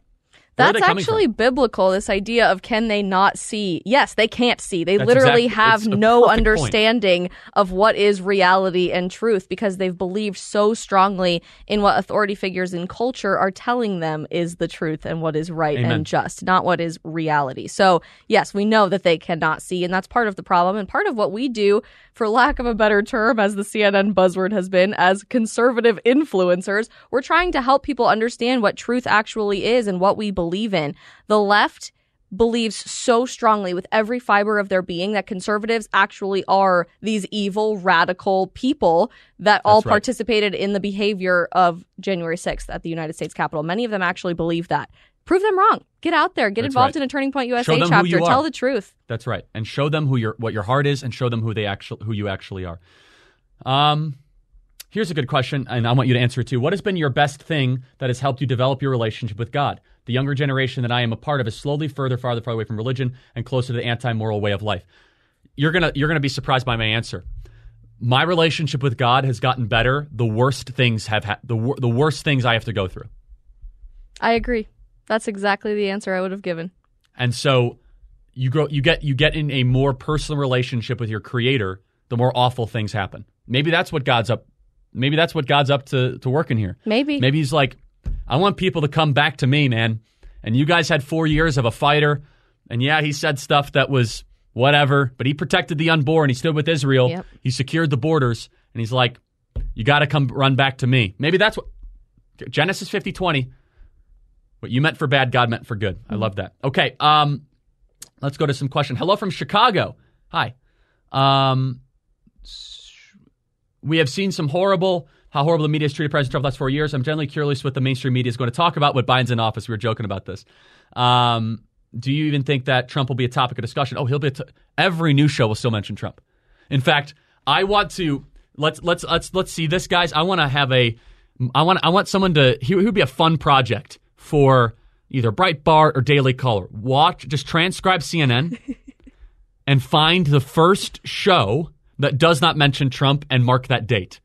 That's actually biblical, this idea of can they not see? Yes, they can't see. They That's literally exactly, have no understanding point. Of what is reality and truth because they've believed so strongly in what authority figures in culture are telling them is the truth and what is right Amen. And just, not what is reality. So, yes, we know that they cannot see, and that's part of the problem and part of what we do, for lack of a better term, as the C N N buzzword has been, as conservative influencers. We're trying to help people understand what truth actually is and what we believe. believe in. The left believes so strongly with every fiber of their being that conservatives actually are these evil, radical people that That's all right. participated in the behavior of January sixth at the United States Capitol. Many of them actually believe that. Prove them wrong. Get out there. Get That's involved right. in a Turning Point U S A chapter. Tell the truth. That's right. And show them who your what your heart is and show them who they actually who you actually are. Um Here's a good question, and I want you to answer it too. What has been your best thing that has helped you develop your relationship with God? The younger generation that I am a part of is slowly further, farther, farther away from religion and closer to the anti-moral way of life. You're gonna, you're gonna be surprised by my answer. My relationship with God has gotten better. The worst things have ha- the wor- the worst things I have to go through. I agree. That's exactly the answer I would have given. And so you grow, you get, you get in a more personal relationship with your Creator. The more awful things happen. Maybe that's what God's up. Maybe that's what God's up to, to working here. Maybe. Maybe he's like, I want people to come back to me, man. And you guys had four years of a fighter. And yeah, he said stuff that was whatever. But he protected the unborn. He stood with Israel. Yep. He secured the borders. And he's like, you got to come run back to me. Maybe that's what Genesis fifty twenty. What you meant for bad, God meant for good. Mm-hmm. I love that. Okay. Um, let's go to some questions. Hello from Chicago. Hi. Um We have seen some horrible, how horrible the media has treated President Trump the last four years. I'm generally curious what the mainstream media is going to talk about when Biden's in office. We were joking about this. Um, do you even think that Trump will be a topic of discussion? Oh, he'll be. A t- Every news show will still mention Trump. In fact, I want to let's let's let's let's see this, guys. I want to have a. I want I want someone to. He would be a fun project for either Breitbart or Daily Caller. Watch, just transcribe C N N, and find the first show that does not mention Trump and mark that date.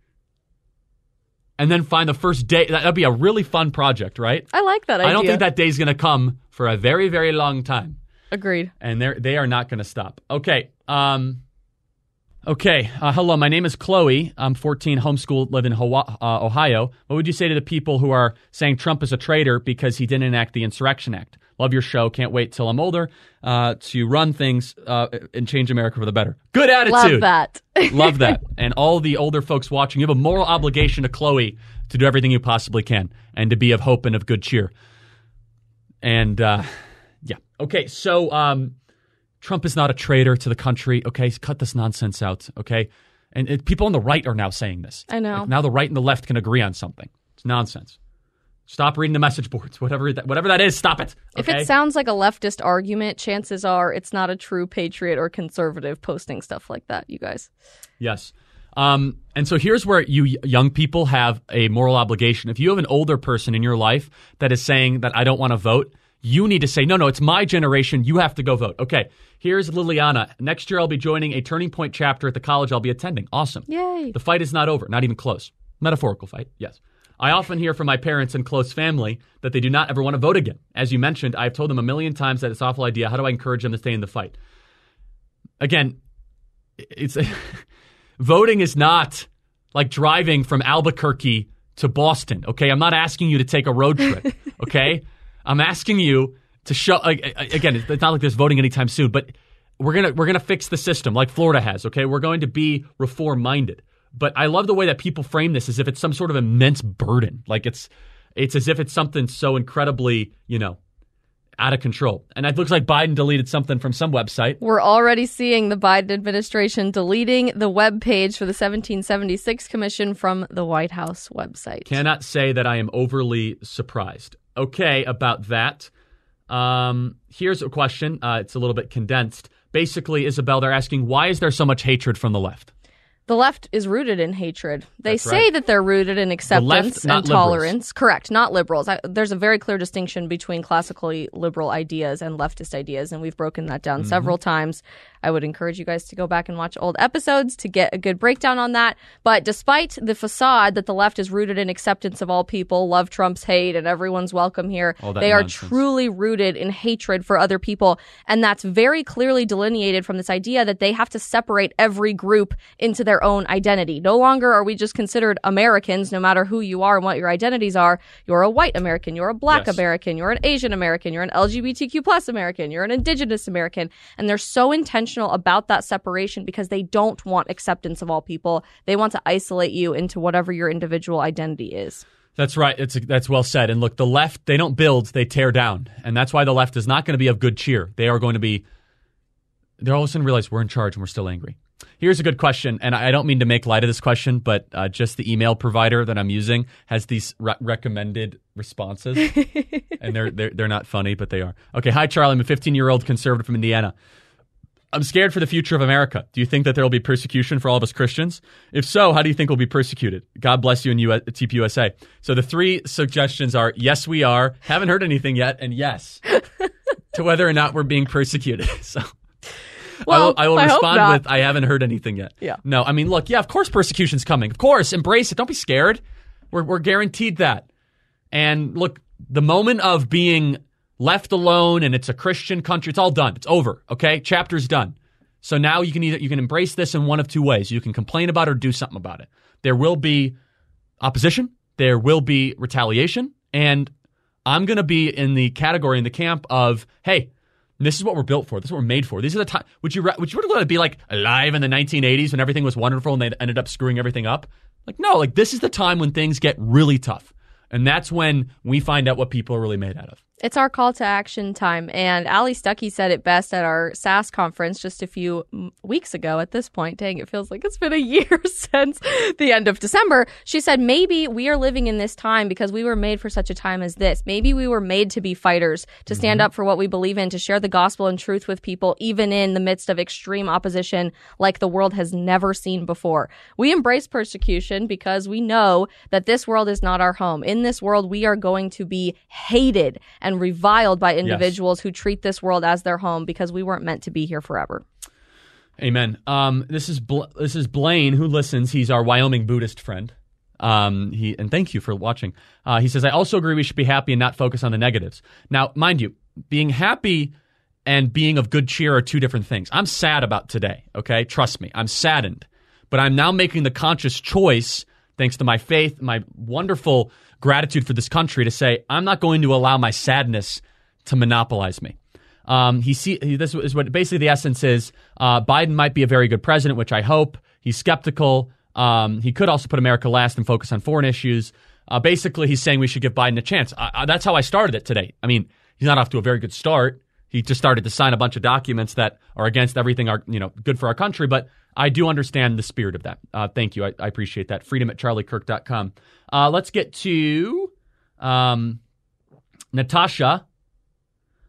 And then find the first day. That would be a really fun project, right? I like that idea. I don't think that day's going to come for a very, very long time. Agreed. And they they are not going to stop. Okay. Um, okay. Uh, hello. My name is Chloe. I'm fourteen, homeschooled, live in Hawaii, uh, Ohio. What would you say to the people who are saying Trump is a traitor because he didn't enact the Insurrection Act? Love your show. Can't wait till I'm older uh, to run things uh, and change America for the better. Good attitude. Love that. Love that. And all the older folks watching, you have a moral obligation to Chloe to do everything you possibly can and to be of hope and of good cheer. And uh, yeah. Okay. So um, Trump is not a traitor to the country. Okay. Cut this nonsense out. Okay. And it, people on the right are now saying this. I know. Like, now the right and the left can agree on something. It's nonsense. Stop reading the message boards. Whatever that, whatever that is, stop it. Okay? If it sounds like a leftist argument, chances are it's not a true patriot or conservative posting stuff like that, you guys. Yes. Um, and so here's where you young people have a moral obligation. If you have an older person in your life that is saying that I don't want to vote, you need to say, no, no, it's my generation. You have to go vote. Okay. Here's Liliana. Next year, I'll be joining a Turning Point chapter at the college I'll be attending. Awesome. Yay. The fight is not over. Not even close. Metaphorical fight. Yes. I often hear from my parents and close family that they do not ever want to vote again. As you mentioned, I've told them a million times that it's an awful idea. How do I encourage them to stay in the fight? Again, it's voting is not like driving from Albuquerque to Boston, okay? I'm not asking you to take a road trip, okay? I'm asking you to show – again, it's not like there's voting anytime soon, but we're going to we're gonna fix the system like Florida has, okay? We're going to be reform-minded. But I love the way that people frame this as if it's some sort of immense burden. Like it's it's as if it's something so incredibly, you know, out of control. And it looks like Biden deleted something from some website. We're already seeing the Biden administration deleting the webpage for the seventeen seventy-six Commission from the White House website. Cannot say that I am overly surprised. Okay, about that. Um, here's a question. Uh, it's a little bit condensed. Basically, Isabel, they're asking, why is there so much hatred from the left? The left is rooted in hatred. They That's say right. that they're rooted in acceptance left, and tolerance. Liberals. Correct. Not liberals. I, there's a very clear distinction between classically liberal ideas and leftist ideas, and we've broken that down mm-hmm. several times. I would encourage you guys to go back and watch old episodes to get a good breakdown on that. But despite the facade that the left is rooted in acceptance of all people, love Trump's hate, and everyone's welcome here, they are nonsense. truly rooted in hatred for other people. And that's very clearly delineated from this idea that they have to separate every group into their their own identity. No longer are we just considered Americans, no matter who you are and what your identities are. You're a white American, you're a black yes. American, you're an Asian American, you're an L G B T Q plus American, you're an indigenous American. And they're so intentional about that separation because they don't want acceptance of all people. They want to isolate you into whatever your individual identity is. That's right. It's that's well said. And look, the left, they don't build, they tear down. And that's why the left is not going to be of good cheer. They are going to be, they're all of a sudden realize we're in charge and we're still angry. Here's a good question, and I don't mean to make light of this question, but uh, just the email provider that I'm using has these re- recommended responses, and they're, they're they're not funny, but they are. Okay, hi, Charlie. I'm a fifteen-year-old conservative from Indiana. I'm scared for the future of America. Do you think that there will be persecution for all of us Christians? If so, how do you think we'll be persecuted? God bless you and U S, T P U S A. So the three suggestions are, yes, we are, haven't heard anything yet, and yes, to whether or not we're being persecuted. So... Well, I will, I will I respond with, I haven't heard anything yet. Yeah. No, I mean, look, yeah, of course persecution's coming. Of course, embrace it. Don't be scared. We're we're guaranteed that. And look, the moment of being left alone and it's a Christian country, it's all done. It's over, okay? Chapter's done. So now you can either you can embrace this in one of two ways. You can complain about it or do something about it. There will be opposition. There will be retaliation. And I'm going to be in the category, in the camp of, hey, this is what we're built for. This is what we're made for. These are the time. Would you re- would you want to be like alive in the nineteen eighties when everything was wonderful and they ended up screwing everything up? Like no, like this is the time when things get really tough, and that's when we find out what people are really made out of. It's our call to action time, and Allie Stuckey said it best at our S A S conference just a few weeks ago at this point. Dang, it feels like it's been a year since the end of December. She said, maybe we are living in this time because we were made for such a time as this. Maybe we were made to be fighters, to stand mm-hmm. up for what we believe in, to share the gospel and truth with people, even in the midst of extreme opposition like the world has never seen before. We embrace persecution because we know that this world is not our home. In this world, we are going to be hated and And reviled by individuals yes. who treat this world as their home because we weren't meant to be here forever. Amen. Um, this is Bl- this is Blaine who listens. He's our Wyoming Buddhist friend. Um, he and thank you for watching. Uh, he says, I also agree we should be happy and not focus on the negatives. Now, mind you, being happy and being of good cheer are two different things. I'm sad about today, okay? Trust me, I'm saddened. But I'm now making the conscious choice, thanks to my faith, my wonderful gratitude for this country, to say I'm not going to allow my sadness to monopolize me. Um, he see he, this is what basically the essence is. Uh, Biden might be a very good president, which I hope. He's skeptical. Um, he could also put America last and focus on foreign issues. Uh, basically, he's saying we should give Biden a chance. I, I, that's how I started it today. I mean, he's not off to a very good start. He just started to sign a bunch of documents that are against everything our, you know, good for our country. But I do understand the spirit of that. Uh, thank you. I, I appreciate that. Freedom at charlie kirk dot com. Uh, let's get to um, Natasha.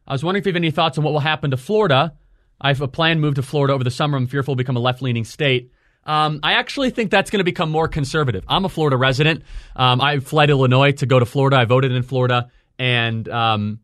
I was wondering if you have any thoughts on what will happen to Florida. I have a plan move to Florida over the summer. I'm fearful it'll become a left-leaning state. Um, I actually think that's going to become more conservative. I'm a Florida resident. Um, I fled Illinois to go to Florida. I voted in Florida. And um,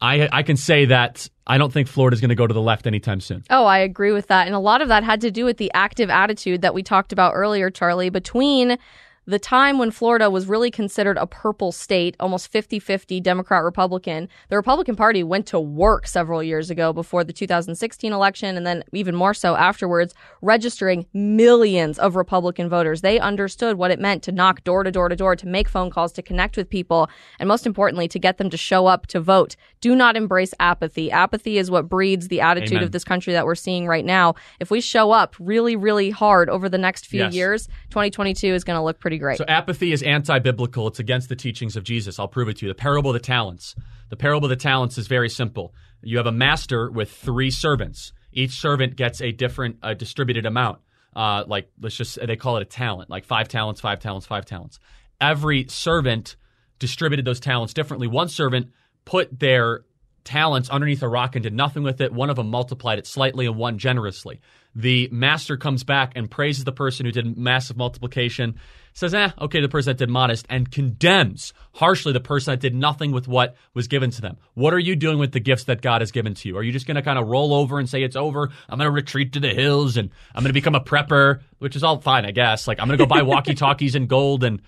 I, I can say that I don't think Florida's going to go to the left anytime soon. Oh, I agree with that. And a lot of that had to do with the active attitude that we talked about earlier, Charlie, between the time when Florida was really considered a purple state, almost fifty-fifty Democrat-Republican. The Republican Party went to work several years ago before the two thousand sixteen election, and then even more so afterwards, registering millions of Republican voters. They understood what it meant to knock door to door to door, to make phone calls, to connect with people, and most importantly, to get them to show up to vote. Do not embrace apathy. Apathy is what breeds the attitude Amen. Of this country that we're seeing right now. If we show up really, really hard over the next few yes. years, twenty twenty-two is going to look pretty great. So apathy is anti-biblical. It's against the teachings of Jesus. I'll prove it to you. The parable of the talents. The parable of the talents is very simple. You have a master with three servants. Each servant gets a different uh, distributed amount. Uh, like let's just they call it a talent, like five talents, five talents, five talents. Every servant distributed those talents differently. One servant put their talents underneath a rock and did nothing with it. One of them multiplied it slightly and one generously. The master comes back and praises the person who did massive multiplication, says, eh, okay, the person that did modest, and condemns harshly the person that did nothing with what was given to them. What are you doing with the gifts that God has given to you? Are you just going to kind of roll over and say it's over? I'm going to retreat to the hills and I'm going to become a prepper, which is all fine, I guess. Like I'm going to go buy walkie-talkies and gold and,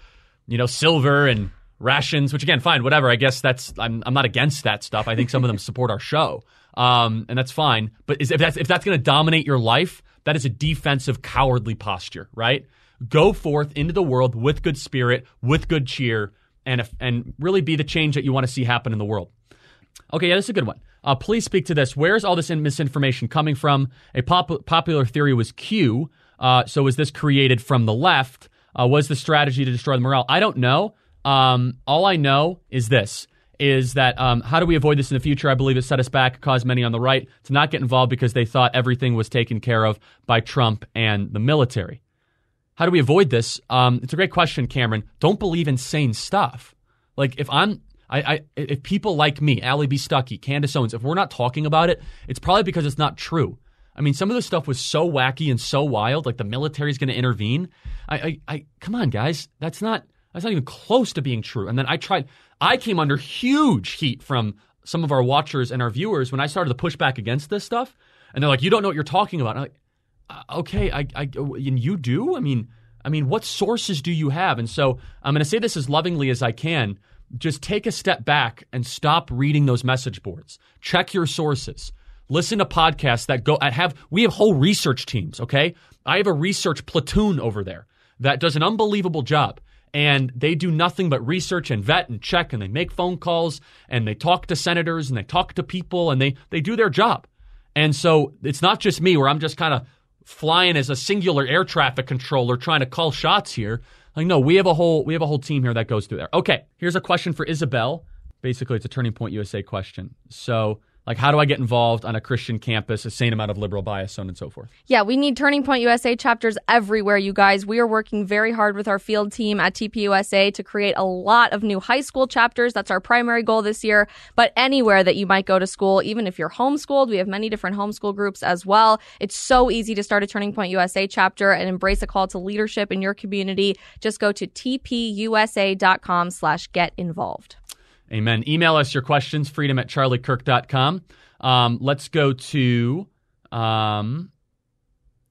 you know, silver and rations, which again, fine, whatever. I guess that's I'm I'm not against that stuff. I think some of them support our show, um, and that's fine. But is, if that's if that's going to dominate your life, that is a defensive, cowardly posture, right? Go forth into the world with good spirit, with good cheer, and if, and really be the change that you want to see happen in the world. Okay, yeah, this is a good one. Uh, please speak to this. Where's all this misinformation coming from? A pop- popular theory was Q. Uh, so was this created from the left? Uh, was the strategy to destroy the morale? I don't know. Um, all I know is this, is that um, how do we avoid this in the future? I believe it set us back, caused many on the right to not get involved because they thought everything was taken care of by Trump and the military. How do we avoid this? Um, it's a great question, Cameron. Don't believe insane stuff. Like if I'm, I, I if people like me, Allie B. Stuckey, Candace Owens, if we're not talking about it, it's probably because it's not true. I mean, some of this stuff was so wacky and so wild, like the military's going to intervene. I, I, I, come on, guys, that's not. That's not even close to being true. And then I tried, I came under huge heat from some of our watchers and our viewers when I started to push back against this stuff. And they're like, you don't know what you're talking about. And I'm like, okay, I, I, and you do? I mean, I mean, what sources do you have? And so I'm going to say this as lovingly as I can. Just take a step back and stop reading those message boards. Check your sources. Listen to podcasts that go, I have, we have whole research teams, okay? I have a research platoon over there that does an unbelievable job. And they do nothing but research and vet and check, and they make phone calls, and they talk to senators, and they talk to people, and they, they do their job. And so it's not just me where I'm just kind of flying as a singular air traffic controller trying to call shots here. Like, no, we have a whole we have a whole team here that goes through there. Okay, here's a question for Isabel. Basically, it's a Turning Point U S A question. So, like, how do I get involved on a Christian campus, a sane amount of liberal bias, so on and so forth? Yeah, we need Turning Point U S A chapters everywhere, you guys. We are working very hard with our field team at T P U S A to create a lot of new high school chapters. That's our primary goal this year. But anywhere that you might go to school, even if you're homeschooled, we have many different homeschool groups as well. It's so easy to start a Turning Point U S A chapter and embrace a call to leadership in your community. Just go to tpusa.com slash get involved. Amen. Email us your questions, freedom at charlie kirk dot com. Um, let's go to um,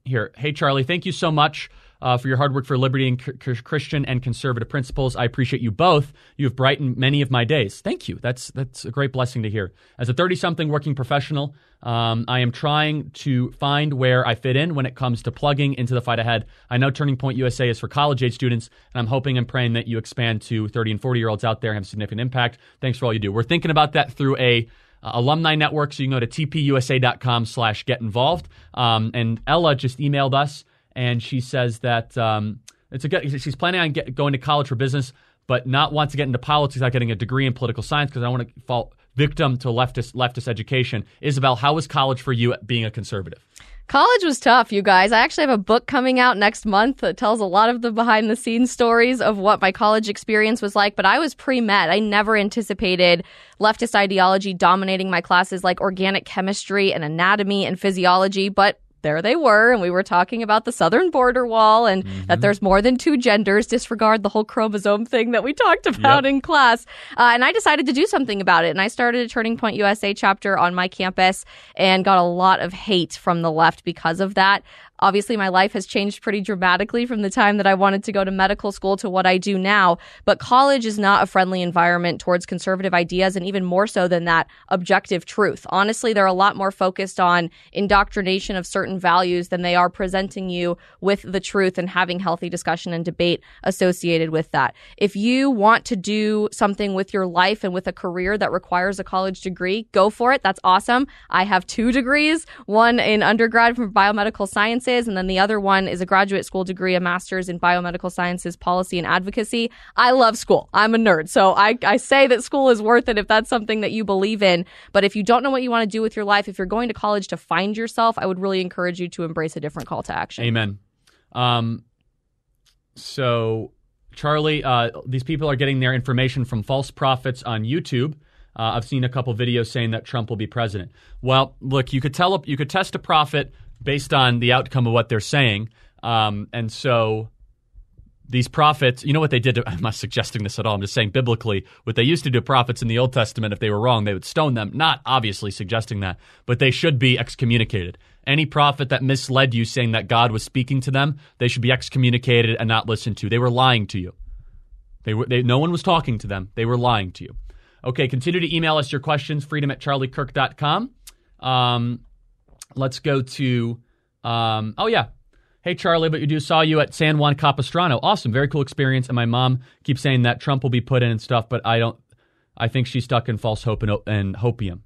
here. Hey, Charlie, thank you so much uh, for your hard work for liberty and c- Christian and conservative principles. I appreciate you both. You have brightened many of my days. Thank you. That's that's a great blessing to hear. As a thirty-something working professional, um, I am trying to find where I fit in when it comes to plugging into the fight ahead. I know Turning Point U S A is for college-age students, and I'm hoping and praying that you expand to thirty- and forty-year-olds out there and have significant impact. Thanks for all you do. We're thinking about that through a Uh, alumni network, so you can go to t p u s a dot com slash get involved. Um, and Ella just emailed us, and she says that um, it's a good, she's planning on get, going to college for business, but not want to get into politics without getting a degree in political science because I want to fall victim to leftist leftist education. Isabel, how was college for you being a conservative? College was tough, you guys. I actually have a book coming out next month that tells a lot of the behind-the-scenes stories of what my college experience was like. But I was pre-med. I never anticipated leftist ideology dominating my classes like organic chemistry and anatomy and physiology. But there they were, and we were talking about the southern border wall and mm-hmm. that there's more than two genders, disregard the whole chromosome thing that we talked about yep. in class. Uh, and I decided to do something about it, and I started a Turning Point U S A chapter on my campus and got a lot of hate from the left because of that. Obviously, my life has changed pretty dramatically from the time that I wanted to go to medical school to what I do now. But college is not a friendly environment towards conservative ideas, and even more so than that, objective truth. Honestly, they're a lot more focused on indoctrination of certain values than they are presenting you with the truth and having healthy discussion and debate associated with that. If you want to do something with your life and with a career that requires a college degree, go for it. That's awesome. I have two degrees, one in undergrad from biomedical science, and then the other one is a graduate school degree, a master's in biomedical sciences, policy, and advocacy. I love school. I'm a nerd. So I, I say that school is worth it if that's something that you believe in. But if you don't know what you want to do with your life, if you're going to college to find yourself, I would really encourage you to embrace a different call to action. Amen. Um, so, Charlie, uh, these people are getting their information from false prophets on YouTube. Uh, I've seen a couple videos saying that Trump will be president. Well, look, you could tell a, you could test a prophet based on the outcome of what they're saying. Um, and so these prophets, you know what they did? To, I'm not suggesting this at all. I'm just saying biblically, what they used to do to prophets in the Old Testament, if they were wrong, they would stone them. Not obviously suggesting that, but they should be excommunicated. Any prophet that misled you saying that God was speaking to them, they should be excommunicated and not listened to. They were lying to you. They were. They, no one was talking to them. They were lying to you. Okay, continue to email us your questions, freedom at charlie kirk dot com. Um... Let's go to, um, oh, yeah. Hey, Charlie, but you do saw you at San Juan Capistrano. Awesome. Very cool experience. And my mom keeps saying that Trump will be put in and stuff, but I don't, I think she's stuck in false hope and, and hopium.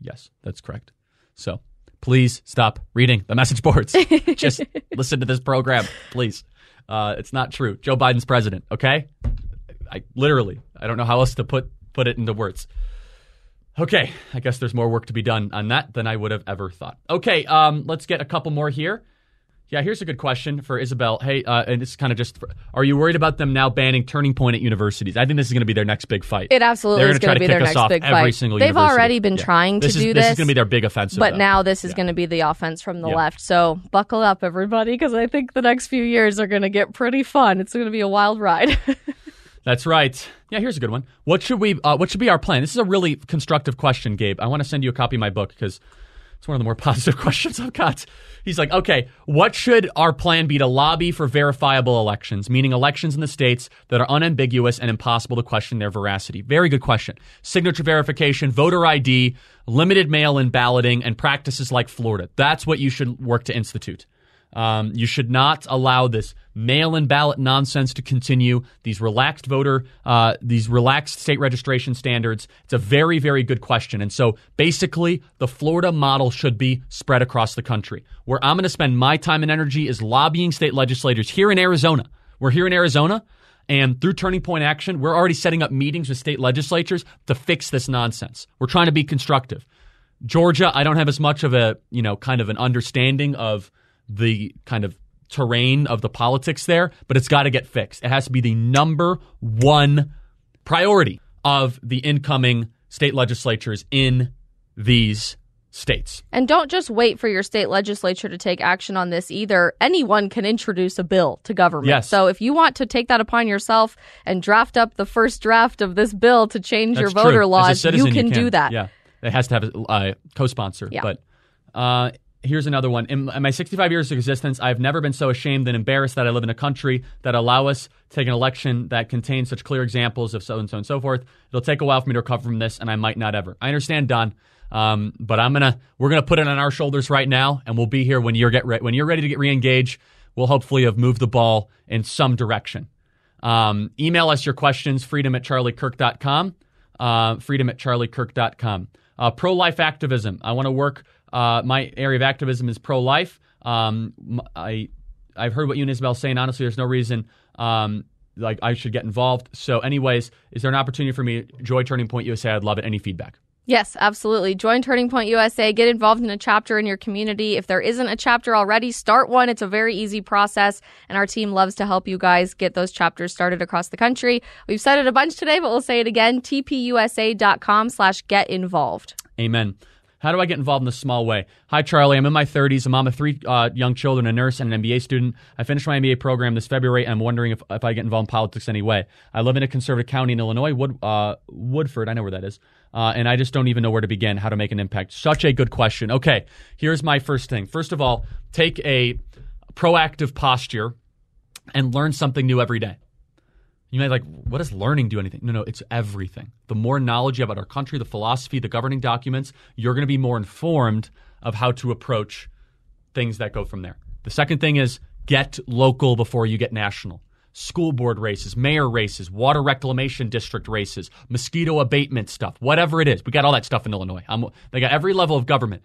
Yes, that's correct. So please stop reading the message boards. Just listen to this program, please. Uh, it's not true. Joe Biden's president, okay? I literally, I don't know how else to put, put it into words. Okay, I guess there's more work to be done on that than I would have ever thought. Okay, um, let's get a couple more here. Yeah, here's a good question for Isabel. Hey, uh, and it's kind of just, for, are you worried about them now banning Turning Point at universities? I think this is going to be their next big fight. It absolutely is going to be their next big fight. Every single They've university. already been yeah. trying this to is, do this. This is going to be their big offensive. But though. now this is yeah. going to be the offense from the yeah. left. So buckle up, everybody, because I think the next few years are going to get pretty fun. It's going to be a wild ride. That's right. Yeah, here's a good one. What should we? Uh, what should be our plan? This is a really constructive question, Gabe. I want to send you a copy of my book because it's one of the more positive questions I've got. He's like, okay, what should our plan be to lobby for verifiable elections, meaning elections in the states that are unambiguous and impossible to question their veracity? Very good question. Signature verification, voter I D, limited mail-in balloting, and practices like Florida. That's what you should work to institute. Um, you should not allow this mail-in ballot nonsense to continue. These relaxed voter, uh, these relaxed state registration standards. It's a very, very good question. And so basically the Florida model should be spread across the country. Where I'm going to spend my time and energy is lobbying state legislators here in Arizona. We're here in Arizona. And through Turning Point Action, we're already setting up meetings with state legislatures to fix this nonsense. We're trying to be constructive. Georgia, I don't have as much of a, you know, kind of an understanding of the kind of terrain of the politics there, but it's got to get fixed. It has to be the number one priority of the incoming state legislatures in these states. And don't just wait for your state legislature to take action on this either. Anyone can introduce a bill to government. Yes. So if you want to take that upon yourself and draft up the first draft of this bill to change That's your voter true. laws, citizen, you, can you can do that. Yeah, it has to have a uh, co-sponsor. Yeah. But uh, Here's another one. In my sixty-five years of existence, I've never been so ashamed and embarrassed that I live in a country that allow us to take an election that contains such clear examples of so and so and so forth. It'll take a while for me to recover from this, and I might not ever. I understand, Don, um, but I'm gonna we're gonna put it on our shoulders right now, and we'll be here when you're get re- when you're ready to get reengaged. We'll hopefully have moved the ball in some direction. Um, email us your questions, freedom at charlie kirk dot com, uh, freedom at charlie kirk dot com. Uh, pro-life activism. I want to work. Uh, my area of activism is pro-life. Um, I, I've heard what you and Isabel saying. Honestly, there's no reason um, like I should get involved. So anyways, is there an opportunity for me to join Turning Point U S A? I'd love it. Any feedback? Yes, absolutely. Join Turning Point U S A. Get involved in a chapter in your community. If there isn't a chapter already, start one. It's a very easy process, and our team loves to help you guys get those chapters started across the country. We've said it a bunch today, but we'll say it again. T P U S A dot com slash get involved. Amen. How do I get involved in a small way? Hi, Charlie. I'm in my thirties, a mom of three uh, young children, a nurse, and an M B A student. I finished my M B A program this February, and I'm wondering if, if I get involved in politics any way. I live in a conservative county in Illinois, Wood, uh, Woodford. I know where that is. Uh, and I just don't even know where to begin, how to make an impact. Such a good question. Okay, here's my first thing. First of all, take a proactive posture and learn something new every day. You might be like, what does learning do anything? No, no, it's everything. The more knowledge you have about our country, the philosophy, the governing documents, you're going to be more informed of how to approach things that go from there. The second thing is get local before you get national. School board races, mayor races, water reclamation district races, mosquito abatement stuff, whatever it is. We got all that stuff in Illinois. I'm, they got every level of government.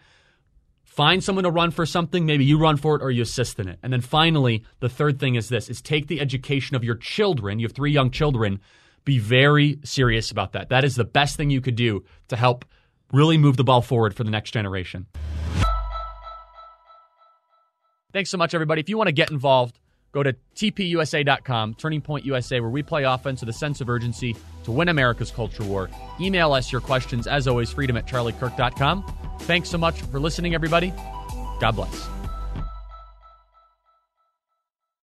Find someone to run for something. Maybe you run for it or you assist in it. And then finally, the third thing is this, is take the education of your children. You have three young children. Be very serious about that. That is the best thing you could do to help really move the ball forward for the next generation. Thanks so much, everybody. If you want to get involved, go to T P U S A dot com, Turning Point U S A, where we play offense with a sense of urgency to win America's culture war. Email us your questions, as always, freedom at charlie kirk dot com. Thanks so much for listening, everybody. God bless.